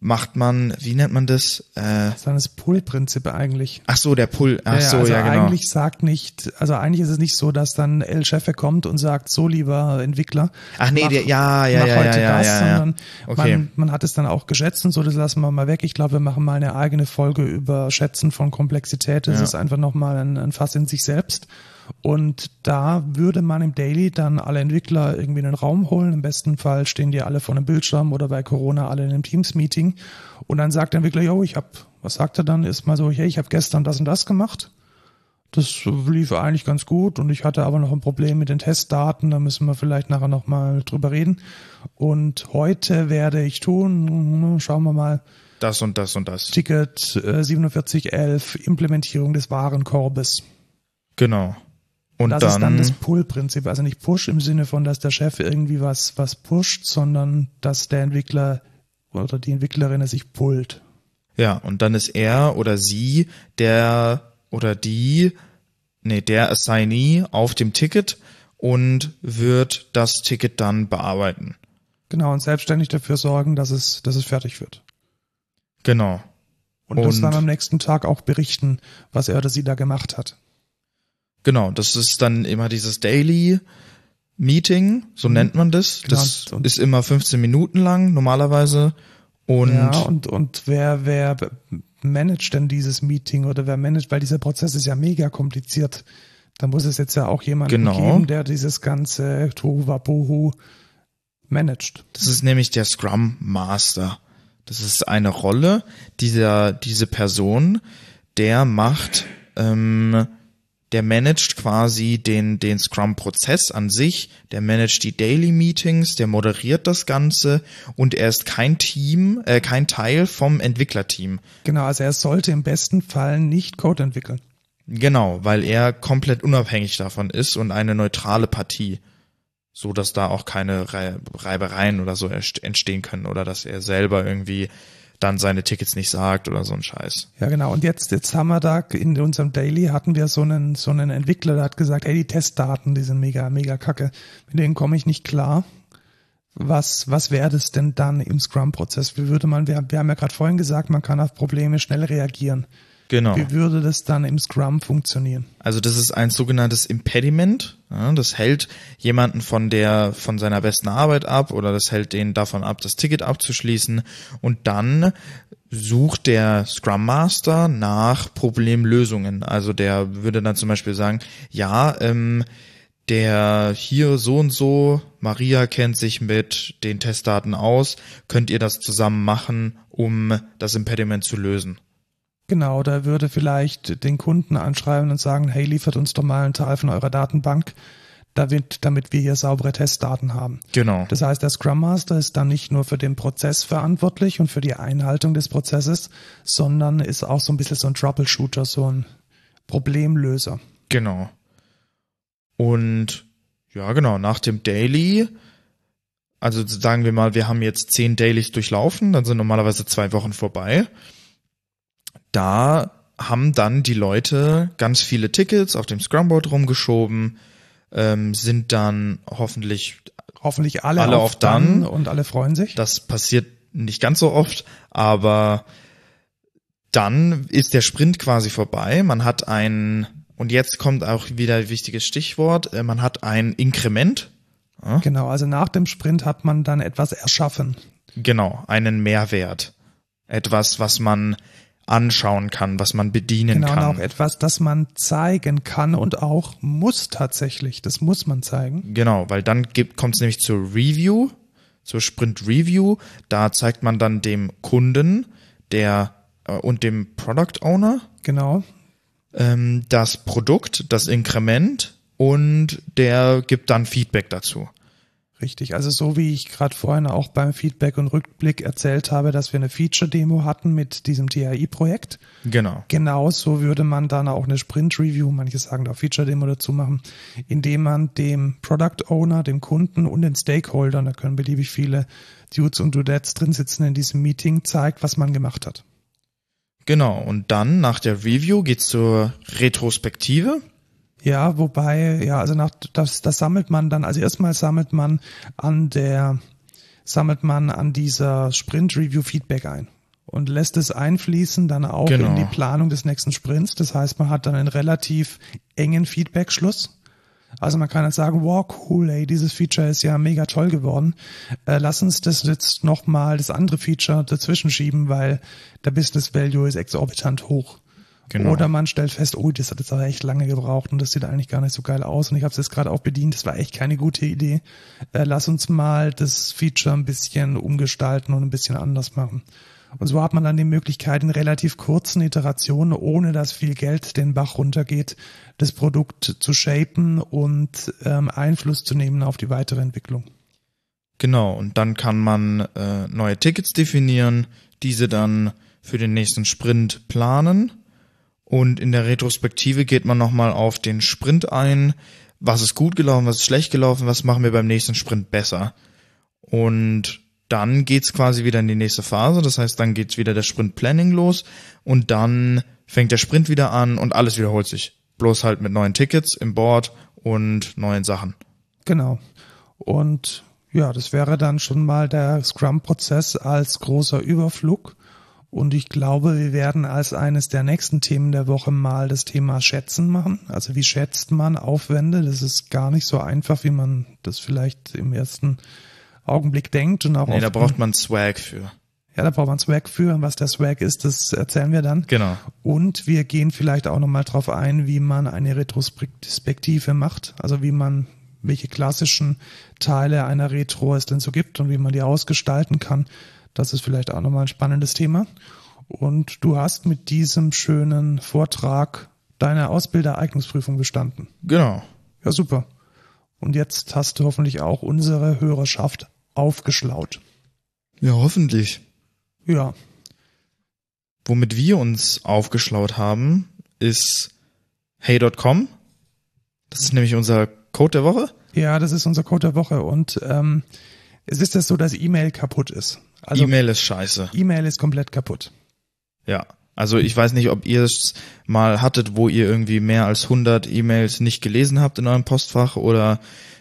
macht man, wie nennt man das? Äh, das ist dann das Pull-Prinzip eigentlich. Ach so, der Pull. Ach so, ja, also ja genau. Eigentlich sagt nicht, also eigentlich ist es nicht so, dass dann El Chefe kommt und sagt, so lieber Entwickler. Ach nee, mach, der, ja, ja, mach ja, heute ja, das, ja, ja. Sondern okay. man, man hat es dann auch geschätzt und so, das lassen wir mal weg. Ich glaube, wir machen mal eine eigene Folge über Schätzen von Komplexität. Das ja. ist einfach nochmal ein, ein Fass in sich selbst. Und da würde man im Daily dann alle Entwickler irgendwie in den Raum holen. Im besten Fall stehen die alle vor einem Bildschirm oder bei Corona alle in einem Teams-Meeting. Und dann sagt der Entwickler, jo, ich habe, was sagt er dann? Ist mal so, hey, ich habe gestern das und das gemacht. Das lief eigentlich ganz gut und ich hatte aber noch ein Problem mit den Testdaten. Da müssen wir vielleicht nachher nochmal drüber reden. Und heute werde ich tun, schauen wir mal. Das und das und das. Ticket äh, vier sieben eins eins, Implementierung des Warenkorbes. Genau. Und das dann, ist dann das Pull-Prinzip, also nicht Push im Sinne von, dass der Chef irgendwie was, was pusht, sondern dass der Entwickler oder die Entwicklerin es sich pullt. Ja, und dann ist er oder sie der oder die, nee, der Assignee auf dem Ticket und wird das Ticket dann bearbeiten. Genau, und selbstständig dafür sorgen, dass es, dass es fertig wird. Genau. Und, und das dann am nächsten Tag auch berichten, was er oder sie da gemacht hat. Genau, das ist dann immer dieses Daily Meeting, so nennt man das. Genau. Das ist immer fünfzehn Minuten lang normalerweise. Und ja, und, und wer, wer managt denn dieses Meeting oder wer managt, weil dieser Prozess ist ja mega kompliziert. Da muss es jetzt ja auch jemanden genau. geben, der dieses ganze Tohuwabohu managt. Das ist nämlich der Scrum Master. Das ist eine Rolle, dieser, diese Person, der macht... Ähm, der managt quasi den, den Scrum-Prozess an sich, der managt die Daily Meetings, der moderiert das Ganze und er ist kein Team, äh, kein Teil vom Entwicklerteam. Genau, also er sollte im besten Fall nicht Code entwickeln. Genau, weil er komplett unabhängig davon ist und eine neutrale Partie, so dass da auch keine Reibereien oder so entstehen können oder dass er selber irgendwie dann seine Tickets nicht sagt oder so ein Scheiß. Ja, genau. Und jetzt, jetzt haben wir da in unserem Daily hatten wir so einen, so einen Entwickler, der hat gesagt, hey, die Testdaten, die sind mega, mega kacke. Mit denen komme ich nicht klar. Was, was wäre das denn dann im Scrum-Prozess? Wie würde man, wir, wir haben ja gerade vorhin gesagt, man kann auf Probleme schnell reagieren. Genau. Wie würde das dann im Scrum funktionieren? Also das ist ein sogenanntes Impediment. Ja, das hält jemanden von der von seiner besten Arbeit ab oder das hält den davon ab, das Ticket abzuschließen. Und dann sucht der Scrum Master nach Problemlösungen. Also der würde dann zum Beispiel sagen, ja, ähm, der hier so und so, Maria kennt sich mit den Testdaten aus, könnt ihr das zusammen machen, um das Impediment zu lösen? Genau, da würde vielleicht den Kunden anschreiben und sagen, hey, liefert uns doch mal einen Teil von eurer Datenbank, damit, damit wir hier saubere Testdaten haben. Genau. Das heißt, der Scrum Master ist dann nicht nur für den Prozess verantwortlich und für die Einhaltung des Prozesses, sondern ist auch so ein bisschen so ein Troubleshooter, so ein Problemlöser. Genau. Und ja, genau, nach dem Daily, also sagen wir mal, wir haben jetzt zehn Dailies durchlaufen, dann sind normalerweise zwei Wochen vorbei. Da haben dann die Leute ganz viele Tickets auf dem Scrumboard rumgeschoben, ähm, sind dann hoffentlich hoffentlich alle, alle auf dann, dann und alle freuen sich. Das passiert nicht ganz so oft, aber dann ist der Sprint quasi vorbei. Man hat ein, und jetzt kommt auch wieder ein wichtiges Stichwort, man hat ein Inkrement. Ja. Genau, also nach dem Sprint hat man dann etwas erschaffen. Genau, einen Mehrwert. Etwas, was man anschauen kann, was man bedienen genau, kann. Genau, auch etwas, das man zeigen kann und auch muss tatsächlich. Das muss man zeigen. Genau, weil dann kommt es nämlich zur Review, zur Sprint-Review. Da zeigt man dann dem Kunden der äh, und dem Product Owner genau ähm, das Produkt, das Inkrement und der gibt dann Feedback dazu. Richtig, also so wie ich gerade vorhin auch beim Feedback und Rückblick erzählt habe, dass wir eine Feature-Demo hatten mit diesem T A I-Projekt. Genau. Genauso würde man dann auch eine Sprint-Review, manche sagen da Feature-Demo dazu machen, indem man dem Product-Owner, dem Kunden und den Stakeholdern, da können beliebig viele Dudes und Dudettes drin sitzen in diesem Meeting, zeigt, was man gemacht hat. Genau, und dann nach der Review geht's zur Retrospektive. Ja, wobei, ja, also nach das, das sammelt man dann, also erstmal sammelt man an der, sammelt man an dieser Sprint-Review-Feedback ein und lässt es einfließen dann auch genau. in die Planung des nächsten Sprints. Das heißt, man hat dann einen relativ engen Feedback-Schluss. Also man kann dann sagen, wow, cool, ey, dieses Feature ist ja mega toll geworden. Äh, lass uns das jetzt nochmal, das andere Feature dazwischen schieben, weil der Business Value ist exorbitant hoch. Genau. Oder man stellt fest, oh, das hat jetzt aber echt lange gebraucht und das sieht eigentlich gar nicht so geil aus und ich habe es jetzt gerade auch bedient, das war echt keine gute Idee. Äh, lass uns mal das Feature ein bisschen umgestalten und ein bisschen anders machen. Und so hat man dann die Möglichkeit, in relativ kurzen Iterationen, ohne dass viel Geld den Bach runtergeht, das Produkt zu shapen und ähm, Einfluss zu nehmen auf die weitere Entwicklung. Genau, und dann kann man äh, neue Tickets definieren, diese dann für den nächsten Sprint planen. Und in der Retrospektive geht man nochmal auf den Sprint ein. Was ist gut gelaufen, was ist schlecht gelaufen, was machen wir beim nächsten Sprint besser? Und dann geht's quasi wieder in die nächste Phase. Das heißt, dann geht's wieder der Sprint-Planning los und dann fängt der Sprint wieder an und alles wiederholt sich. Bloß halt mit neuen Tickets im Board und neuen Sachen. Genau. Und ja, das wäre dann schon mal der Scrum-Prozess als großer Überflug. Und ich glaube, wir werden als eines der nächsten Themen der Woche mal das Thema Schätzen machen. Also wie schätzt man Aufwände? Das ist gar nicht so einfach, wie man das vielleicht im ersten Augenblick denkt. Und auch nee, da braucht man Swag für. Ja, da braucht man Swag für. Und was der Swag ist, das erzählen wir dann. Genau. Und wir gehen vielleicht auch nochmal drauf ein, wie man eine Retrospektive macht. Also wie man, welche klassischen Teile einer Retro es denn so gibt und wie man die ausgestalten kann. Das ist vielleicht auch nochmal ein spannendes Thema. Und du hast mit diesem schönen Vortrag deine Ausbildereignungsprüfung bestanden. Genau. Ja, super. Und jetzt hast du hoffentlich auch unsere Hörerschaft aufgeschlaut. Ja, hoffentlich. Ja. Womit wir uns aufgeschlaut haben, ist hey Punkt com. Das ist nämlich unser Code der Woche. Ja, das ist unser Code der Woche. Und ähm, es ist das so, dass E-Mail kaputt ist. Also E-Mail ist scheiße. E-Mail ist komplett kaputt. Ja, also ich weiß nicht, ob ihr es mal hattet, wo ihr irgendwie mehr als hundert E-Mails nicht gelesen habt in eurem Postfach oder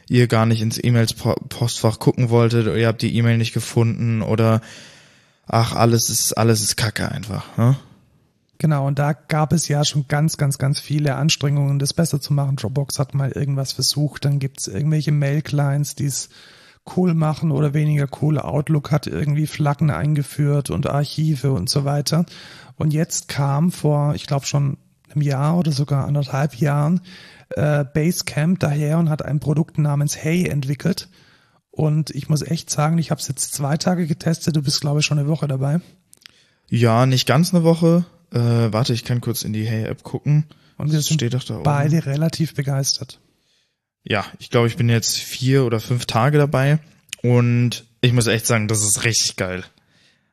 ihr gar nicht ins E-Mails-Postfach gucken wolltet oder ihr habt die E-Mail nicht gefunden oder ach, alles ist alles ist Kacke einfach. Ne? Genau, und da gab es ja schon ganz, ganz, ganz viele Anstrengungen, das besser zu machen. Dropbox hat mal irgendwas versucht, dann gibt es irgendwelche Mail-Clients, die es cool machen oder weniger cool. Outlook hat irgendwie Flaggen eingeführt und Archive und so weiter. Und jetzt kam vor, ich glaube schon einem Jahr oder sogar anderthalb Jahren, äh, Basecamp daher und hat ein Produkt namens Hey entwickelt. Und ich muss echt sagen, ich habe es jetzt zwei Tage getestet. Du bist, glaube ich, schon eine Woche dabei. Ja, nicht ganz eine Woche. Äh, warte, ich kann kurz in die Hey-App gucken. Und wir das sind steht doch da beide oben. Relativ begeistert. Ja, ich glaube, ich bin jetzt vier oder fünf Tage dabei und ich muss echt sagen, das ist richtig geil.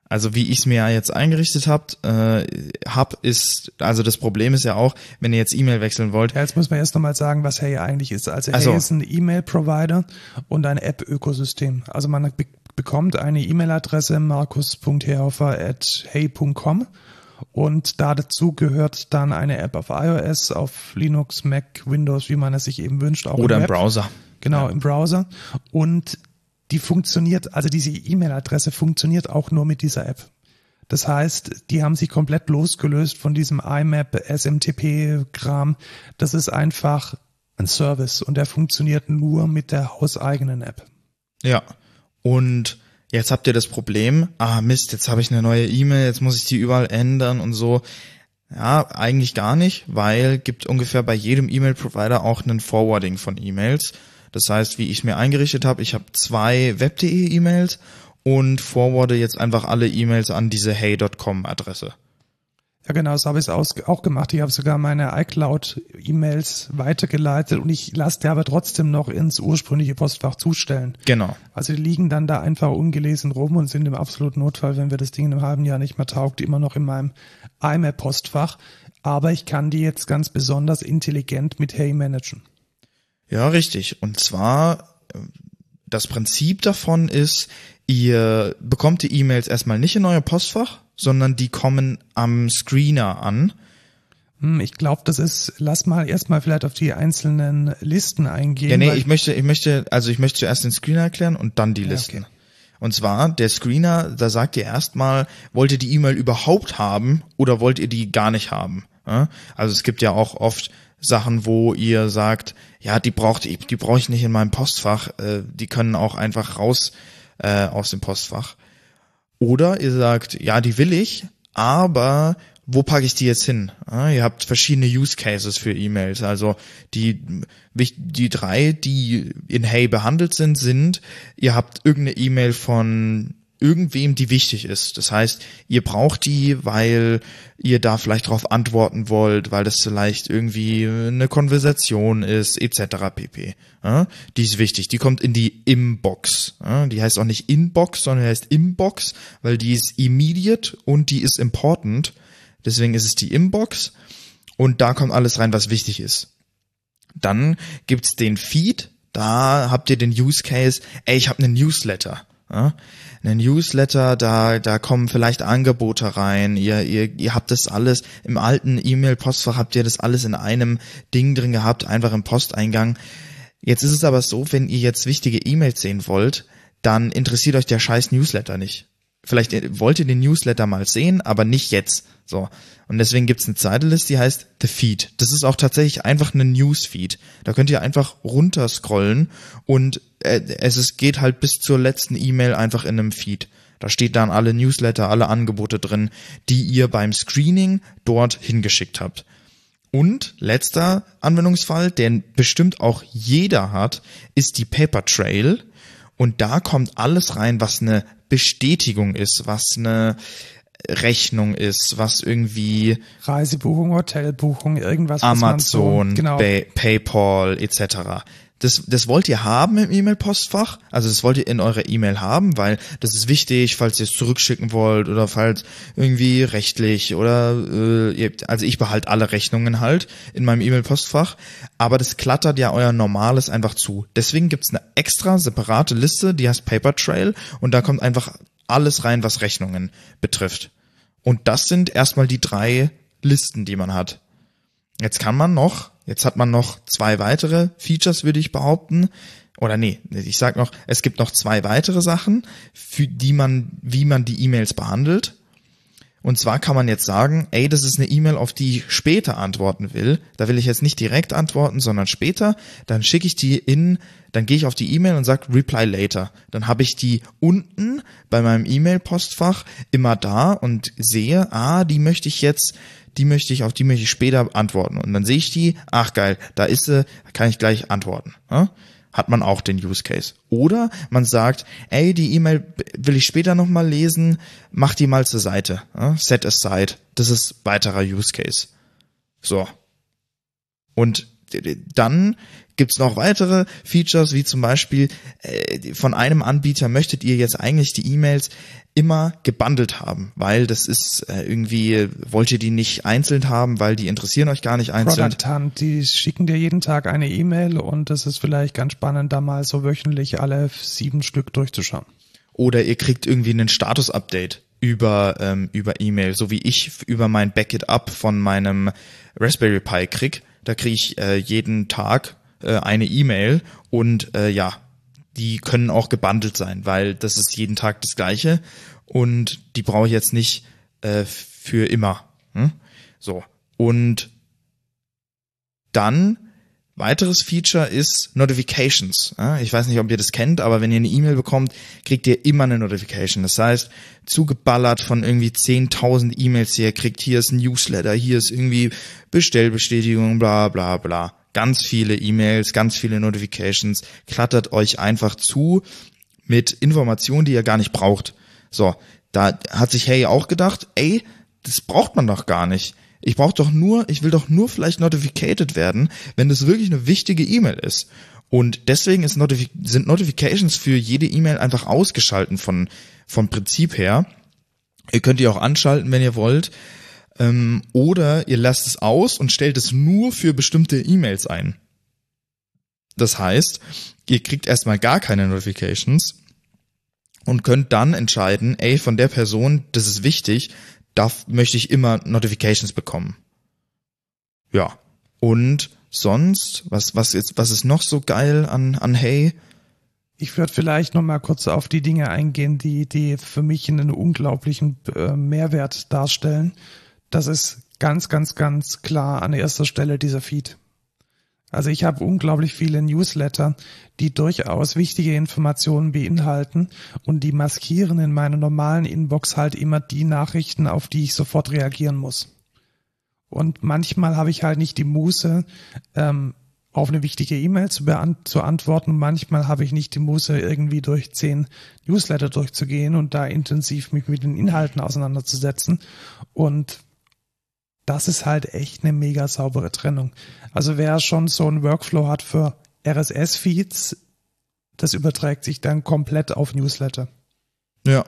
Also wie ich es mir ja jetzt eingerichtet habt, äh, hab ist, also das Problem ist ja auch, wenn ihr jetzt E-Mail wechseln wollt. Ja, jetzt muss man erst nochmal sagen, was Hey eigentlich ist. Also Hey so. Ist ein E-Mail-Provider und ein App-Ökosystem. Also man be- bekommt eine E-Mail-Adresse markus Punkt herhofer at hey Punkt com und da dazu gehört dann eine App auf iOS, auf Linux, Mac, Windows, wie man es sich eben wünscht. Auch oder im Browser. Genau, ja. Im Browser. Und die funktioniert, also diese E-Mail-Adresse funktioniert auch nur mit dieser App. Das heißt, die haben sich komplett losgelöst von diesem I M A P, S M T P-Kram. Das ist einfach ein Service und der funktioniert nur mit der hauseigenen App. Ja, und jetzt habt ihr das Problem, ah Mist, jetzt habe ich eine neue E-Mail, jetzt muss ich die überall ändern und so. Ja, eigentlich gar nicht, weil gibt ungefähr bei jedem E-Mail-Provider auch einen Forwarding von E-Mails. Das heißt, wie ich es mir eingerichtet habe, ich habe zwei Web.de E-Mails und forwarde jetzt einfach alle E-Mails an diese hey Punkt com Adresse. Ja genau, so habe ich es auch gemacht. Ich habe sogar meine iCloud E-Mails weitergeleitet und ich lasse die aber trotzdem noch ins ursprüngliche Postfach zustellen. Genau. Also die liegen dann da einfach ungelesen rum und sind im absoluten Notfall, wenn wir das Ding in einem halben Jahr nicht mehr taugt, immer noch in meinem I M A P-Postfach. Aber ich kann die jetzt ganz besonders intelligent mit Hey managen. Ja, richtig. Und zwar, das Prinzip davon ist, ihr bekommt die E-Mails erstmal nicht in euer Postfach, sondern die kommen am Screener an. Ich glaube, das ist, lass mal erstmal vielleicht auf die einzelnen Listen eingehen. Ja, nee, ich möchte, ich möchte, also ich möchte zuerst den Screener erklären und dann die Listen. Ja, okay. Und zwar, der Screener, da sagt ihr erstmal, wollt ihr die E-Mail überhaupt haben oder wollt ihr die gar nicht haben? Also es gibt ja auch oft Sachen, wo ihr sagt, ja, die braucht die brauche ich nicht in meinem Postfach, die können auch einfach raus aus dem Postfach. Oder ihr sagt, ja, die will ich, aber wo packe ich die jetzt hin? Ihr habt verschiedene Use Cases für E-Mails. Also die die drei, die in Hey behandelt sind, sind, ihr habt irgendeine E-Mail von irgendwem, die wichtig ist. Das heißt, ihr braucht die, weil ihr da vielleicht drauf antworten wollt, weil das vielleicht irgendwie eine Konversation ist, et cetera pp. Ja, die ist wichtig. Die kommt in die Inbox. Ja, die heißt auch nicht Inbox, sondern die heißt Inbox, weil die ist immediate und die ist important. Deswegen ist es die Inbox und da kommt alles rein, was wichtig ist. Dann gibt's den Feed. Da habt ihr den Use Case. Ey, ich habe einen Newsletter. Ja, einen Newsletter, da da kommen vielleicht Angebote rein, ihr ihr ihr habt das alles, im alten E-Mail-Postfach habt ihr das alles in einem Ding drin gehabt, einfach im Posteingang. Jetzt ist es aber so, wenn ihr jetzt wichtige E-Mails sehen wollt, dann interessiert euch der scheiß Newsletter nicht. Vielleicht wollt ihr den Newsletter mal sehen, aber nicht jetzt. So. Und deswegen gibt's eine zweite Liste, die heißt The Feed. Das ist auch tatsächlich einfach eine Newsfeed. Da könnt ihr einfach runterscrollen und es geht halt bis zur letzten E-Mail einfach in einem Feed. Da steht dann alle Newsletter, alle Angebote drin, die ihr beim Screening dort hingeschickt habt. Und letzter Anwendungsfall, den bestimmt auch jeder hat, ist die Paper Trail. Und da kommt alles rein, was eine Bestätigung ist, was eine Rechnung ist, was irgendwie Reisebuchung, Hotelbuchung, irgendwas, Amazon, was man so, genau. Pay, PayPal et cetera. Das, das wollt ihr haben im E-Mail-Postfach, also das wollt ihr in eurer E-Mail haben, weil das ist wichtig, falls ihr es zurückschicken wollt oder falls irgendwie rechtlich oder äh, ihr, also ich behalte alle Rechnungen halt in meinem E-Mail-Postfach, aber das klattert ja euer Normales einfach zu. Deswegen gibt's eine extra separate Liste, die heißt Paper Trail und da kommt einfach alles rein, was Rechnungen betrifft. Und das sind erstmal die drei Listen, die man hat. Jetzt kann man noch, jetzt hat man noch zwei weitere Features, würde ich behaupten. Oder nee, ich sag noch, es gibt noch zwei weitere Sachen, für die man, wie man die E-Mails behandelt. Und zwar kann man jetzt sagen, ey, das ist eine E-Mail, auf die ich später antworten will. Da will ich jetzt nicht direkt antworten, sondern später. Dann schicke ich die in, dann gehe ich auf die E-Mail und sage Reply Later. Dann habe ich die unten bei meinem E-Mail-Postfach immer da und sehe, ah, die möchte ich jetzt, die möchte ich, auf die möchte ich später antworten. Und dann sehe ich die, ach geil, da ist sie, da kann ich gleich antworten. Ja? Hat man auch den Use Case. Oder man sagt, ey, die E-Mail will ich später nochmal lesen, mach die mal zur Seite. Ja? Set aside. Das ist weiterer Use Case. So. Und dann gibt's noch weitere Features, wie zum Beispiel äh, von einem Anbieter möchtet ihr jetzt eigentlich die E-Mails immer gebundelt haben, weil das ist äh, irgendwie, wollt ihr die nicht einzeln haben, weil die interessieren euch gar nicht einzeln. Product Hunt, die schicken dir jeden Tag eine E-Mail und das ist vielleicht ganz spannend, da mal so wöchentlich alle sieben Stück durchzuschauen. Oder ihr kriegt irgendwie einen Status-Update über ähm, über E-Mail, so wie ich über mein Back-it-up von meinem Raspberry Pi krieg. Da kriege ich äh, jeden Tag äh, eine E-Mail und äh, ja, die können auch gebundelt sein, weil das ist jeden Tag das Gleiche und die brauche ich jetzt nicht äh, für immer. Hm? So, und dann weiteres Feature ist Notifications. Ich weiß nicht, ob ihr das kennt, aber wenn ihr eine E-Mail bekommt, kriegt ihr immer eine Notification. Das heißt, zugeballert von irgendwie zehntausend E-Mails, die ihr kriegt, hier ist ein Newsletter, hier ist irgendwie Bestellbestätigung, bla bla bla. Ganz viele E-Mails, ganz viele Notifications. Klattert euch einfach zu mit Informationen, die ihr gar nicht braucht. So, da hat sich Hey auch gedacht, ey, das braucht man doch gar nicht. Ich brauche doch nur, ich will doch nur vielleicht notificated werden, wenn das wirklich eine wichtige E-Mail ist. Und deswegen ist Notifi- sind Notifications für jede E-Mail einfach ausgeschalten von vom Prinzip her. Ihr könnt die auch anschalten, wenn ihr wollt. Ähm, oder ihr lasst es aus und stellt es nur für bestimmte E-Mails ein. Das heißt, ihr kriegt erstmal gar keine Notifications und könnt dann entscheiden, ey, von der Person, das ist wichtig, da möchte ich immer Notifications bekommen. Ja. Und sonst, was, was jetzt, was ist noch so geil an, an Hey? Ich würde vielleicht noch mal kurz auf die Dinge eingehen, die, die für mich einen unglaublichen äh, Mehrwert darstellen. Das ist ganz, ganz, ganz klar an erster Stelle dieser Feed. Also ich habe unglaublich viele Newsletter, die durchaus wichtige Informationen beinhalten und die maskieren in meiner normalen Inbox halt immer die Nachrichten, auf die ich sofort reagieren muss. Und manchmal habe ich halt nicht die Muße, ähm, auf eine wichtige E-Mail zu, beant- zu antworten. Manchmal habe ich nicht die Muße, irgendwie durch zehn Newsletter durchzugehen und da intensiv mich mit den Inhalten auseinanderzusetzen. Und das ist halt echt eine mega saubere Trennung. Also wer schon so einen Workflow hat für R S S-Feeds, das überträgt sich dann komplett auf Newsletter. Ja,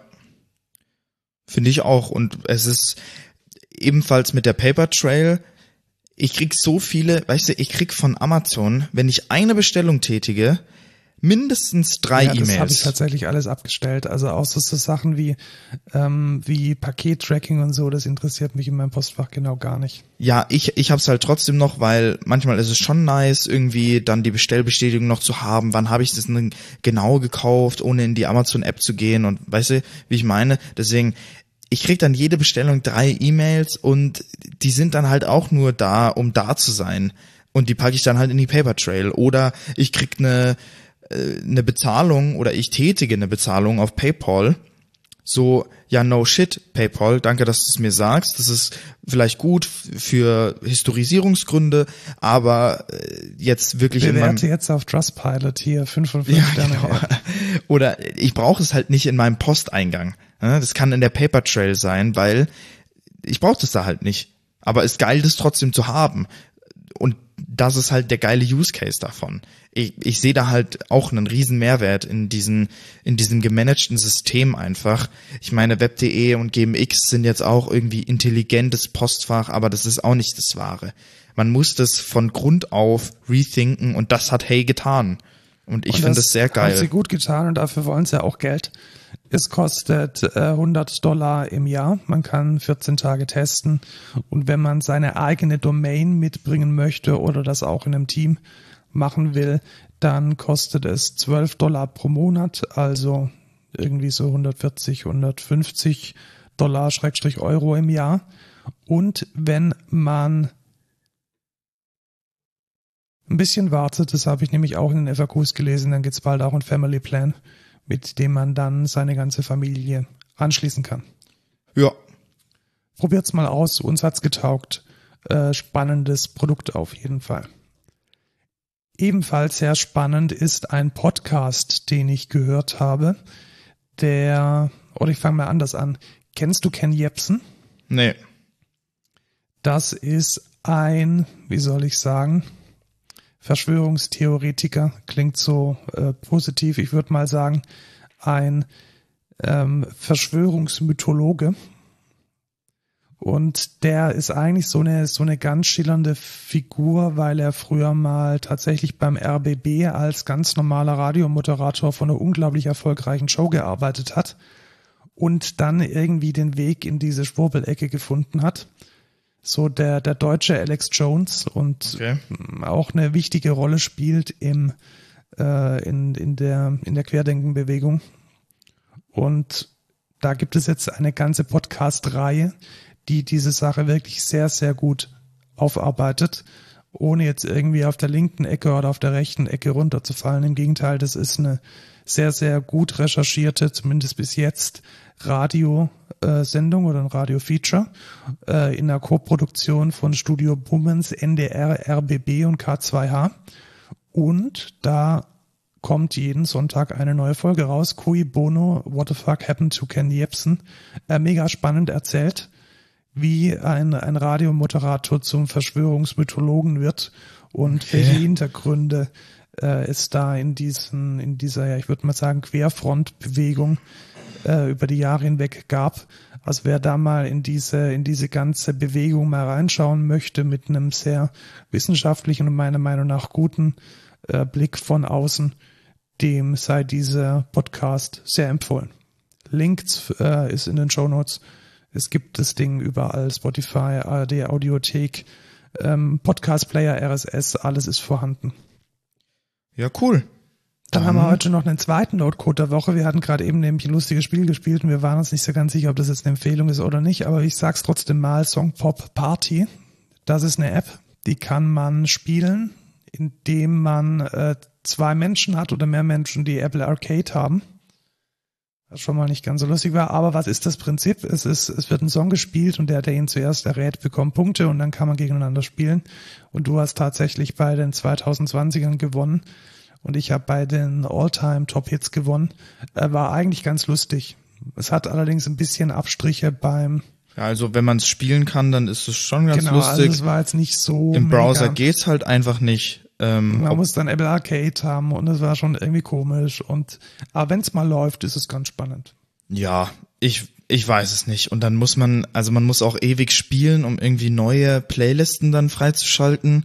finde ich auch. Und es ist ebenfalls mit der Paper Trail, ich krieg so viele, weißt du, ich krieg von Amazon, wenn ich eine Bestellung tätige, mindestens drei ja, E-Mails. Das habe ich tatsächlich alles abgestellt. Also auch so, so Sachen wie, ähm, wie Paket-Tracking und so, das interessiert mich in meinem Postfach genau gar nicht. Ja, ich, ich habe es halt trotzdem noch, weil manchmal ist es schon nice, irgendwie dann die Bestellbestätigung noch zu haben. Wann habe ich das denn genau gekauft, ohne in die Amazon-App zu gehen? Und weißt du, wie ich meine? Deswegen, ich krieg dann jede Bestellung drei E-Mails und die sind dann halt auch nur da, um da zu sein. Und die packe ich dann halt in die Paper Trail. Oder ich krieg eine eine Bezahlung oder ich tätige eine Bezahlung auf PayPal, so, ja, no shit, PayPal, danke, dass du es mir sagst, das ist vielleicht gut für Historisierungsgründe, aber jetzt wirklich... Bewerte in meinem jetzt auf Trustpilot hier, fünf von fünf Sterne. Ja, genau. Oder ich brauche es halt nicht in meinem Posteingang. Das kann in der Paper Trail sein, weil ich brauche das da halt nicht. Aber es ist geil, das trotzdem zu haben. Und das ist halt der geile Use Case davon. Ich, ich sehe da halt auch einen riesen Mehrwert in diesen, in diesem gemanagten System einfach. Ich meine, Web.de und G M X sind jetzt auch irgendwie intelligentes Postfach, aber das ist auch nicht das Wahre. Man muss das von Grund auf rethinken und das hat Hey getan. Und ich finde das sehr geil. Das hat sie gut getan und dafür wollen sie ja auch Geld. Es kostet äh, hundert Dollar im Jahr. Man kann vierzehn Tage testen. Und wenn man seine eigene Domain mitbringen möchte oder das auch in einem Team machen will, dann kostet es zwölf Dollar pro Monat. Also irgendwie so hundertvierzig, hundertfünfzig Dollar Schrägstrich Euro im Jahr. Und wenn man ein bisschen wartet, das habe ich nämlich auch in den F A Qs gelesen, dann gibt es bald auch einen Family Plan, mit dem man dann seine ganze Familie anschließen kann. Ja. Probiert's mal aus, uns hat's getaugt. Äh, spannendes Produkt auf jeden Fall. Ebenfalls sehr spannend ist ein Podcast, den ich gehört habe, der, oder ich fange mal anders an. Kennst du Ken Jebsen? Nee. Das ist ein, wie soll ich sagen, Verschwörungstheoretiker, klingt so äh, positiv, ich würde mal sagen, ein ähm, Verschwörungsmythologe. Und der ist eigentlich so eine, so eine ganz schillernde Figur, weil er früher mal tatsächlich beim R B B als ganz normaler Radiomoderator von einer unglaublich erfolgreichen Show gearbeitet hat und dann irgendwie den Weg in diese Schwurbelecke gefunden hat. So der, der deutsche Alex Jones und okay. Auch eine wichtige Rolle spielt im, äh, in, in der, in der Querdenkenbewegung. Und da gibt es jetzt eine ganze Podcast-Reihe, die diese Sache wirklich sehr, sehr gut aufarbeitet, ohne jetzt irgendwie auf der linken Ecke oder auf der rechten Ecke runterzufallen. Im Gegenteil, das ist eine sehr, sehr gut recherchierte, zumindest bis jetzt, Radio- Sendung oder ein Radio-Feature äh, in einer Co-Produktion von Studio Bummens, N D R, R B B und K zwei H. Und da kommt jeden Sonntag eine neue Folge raus. Cui Bono, What the Fuck Happened to Ken Jebsen. Äh, mega spannend erzählt, wie ein, ein Radiomoderator zum Verschwörungsmythologen wird und okay. welche Hintergründe äh, es da in diesen, in dieser, ja, ich würde mal sagen, Querfrontbewegung über die Jahre hinweg gab. Also wer da mal in diese in diese ganze Bewegung mal reinschauen möchte mit einem sehr wissenschaftlichen und meiner Meinung nach guten äh, Blick von außen, dem sei dieser Podcast sehr empfohlen. Link äh, ist in den Shownotes. Es gibt das Ding überall, Spotify, A R D, Audiothek, ähm, Podcast Player, R S S, alles ist vorhanden. Ja, cool. Dann haben wir heute noch einen zweiten Notecode der Woche. Wir hatten gerade eben nämlich ein lustiges Spiel gespielt und wir waren uns nicht so ganz sicher, ob das jetzt eine Empfehlung ist oder nicht. Aber ich sag's trotzdem mal, Songpop Party. Das ist eine App, die kann man spielen, indem man äh, zwei Menschen hat oder mehr Menschen, die Apple Arcade haben. Was schon mal nicht ganz so lustig war. Aber was ist das Prinzip? Es ist, es wird ein Song gespielt und der, der ihn zuerst errät, bekommt Punkte und dann kann man gegeneinander spielen. Und du hast tatsächlich bei den zwanzig zwanzigern gewonnen. Und ich habe bei den All-Time-Top-Hits gewonnen. Äh, war eigentlich ganz lustig. Es hat allerdings ein bisschen Abstriche beim... Ja, also wenn man es spielen kann, dann ist es schon ganz genau, lustig. Genau, also es war jetzt nicht so... Im mega. Browser geht's halt einfach nicht. Ähm, man muss dann Apple Arcade haben und es war schon irgendwie komisch. Und, aber wenn es mal läuft, ist es ganz spannend. Ja, ich... Ich weiß es nicht. Und dann muss man... Also man muss auch ewig spielen, um irgendwie neue Playlisten dann freizuschalten.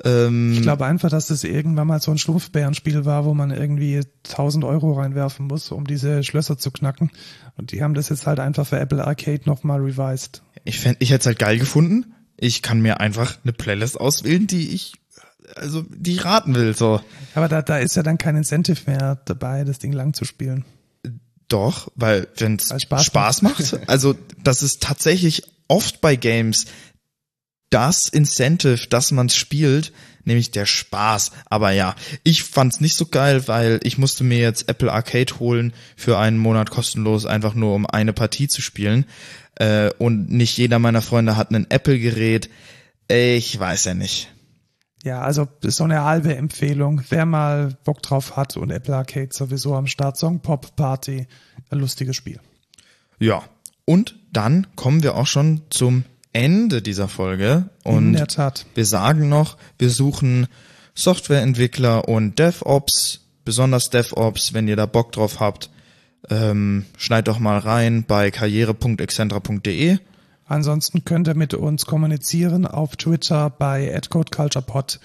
Ich glaube einfach, dass das irgendwann mal so ein Schlumpfbärenspiel war, wo man irgendwie tausend Euro reinwerfen muss, um diese Schlösser zu knacken. Und die haben das jetzt halt einfach für Apple Arcade nochmal revised. Ich fänd, ich hätte es halt geil gefunden. Ich kann mir einfach eine Playlist auswählen, die ich, also, die ich raten will, so. Aber da, da ist ja dann kein Incentive mehr dabei, das Ding lang zu spielen. Doch, weil wenn es Spaß, Spaß macht. macht. Also, das ist tatsächlich oft bei Games das Incentive, dass man es spielt, nämlich der Spaß. Aber ja, ich fand's nicht so geil, weil ich musste mir jetzt Apple Arcade holen für einen Monat kostenlos, einfach nur um eine Partie zu spielen. Äh, und nicht jeder meiner Freunde hat ein Apple-Gerät. Ich weiß ja nicht. Ja, also so eine halbe Empfehlung. Wer mal Bock drauf hat und Apple Arcade sowieso am Start, Song Pop Party, ein lustiges Spiel. Ja, und dann kommen wir auch schon zum Ende dieser Folge. Und in der Tat. Wir sagen noch, wir suchen Softwareentwickler und DevOps, besonders DevOps, wenn ihr da Bock drauf habt, ähm, schneid doch mal rein bei karriere punkt excentra punkt de. Ansonsten könnt ihr mit uns kommunizieren auf Twitter bei at code culture pod,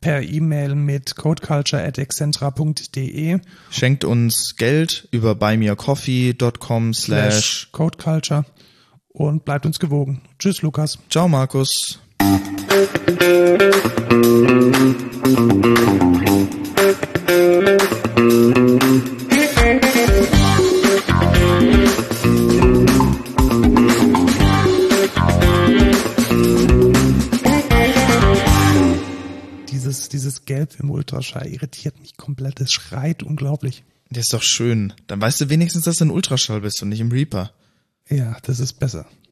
per E-Mail mit codeculture at excentra punkt de. Schenkt uns Geld über buy me a coffee dot com slash codeculture und bleibt uns gewogen. Tschüss, Lukas. Ciao, Markus. Dieses, dieses Gelb im Ultraschall irritiert mich komplett. Es schreit unglaublich. Das ist doch schön. Dann weißt du wenigstens, dass du in Ultraschall bist und nicht im Reaper. Ja, das ist besser.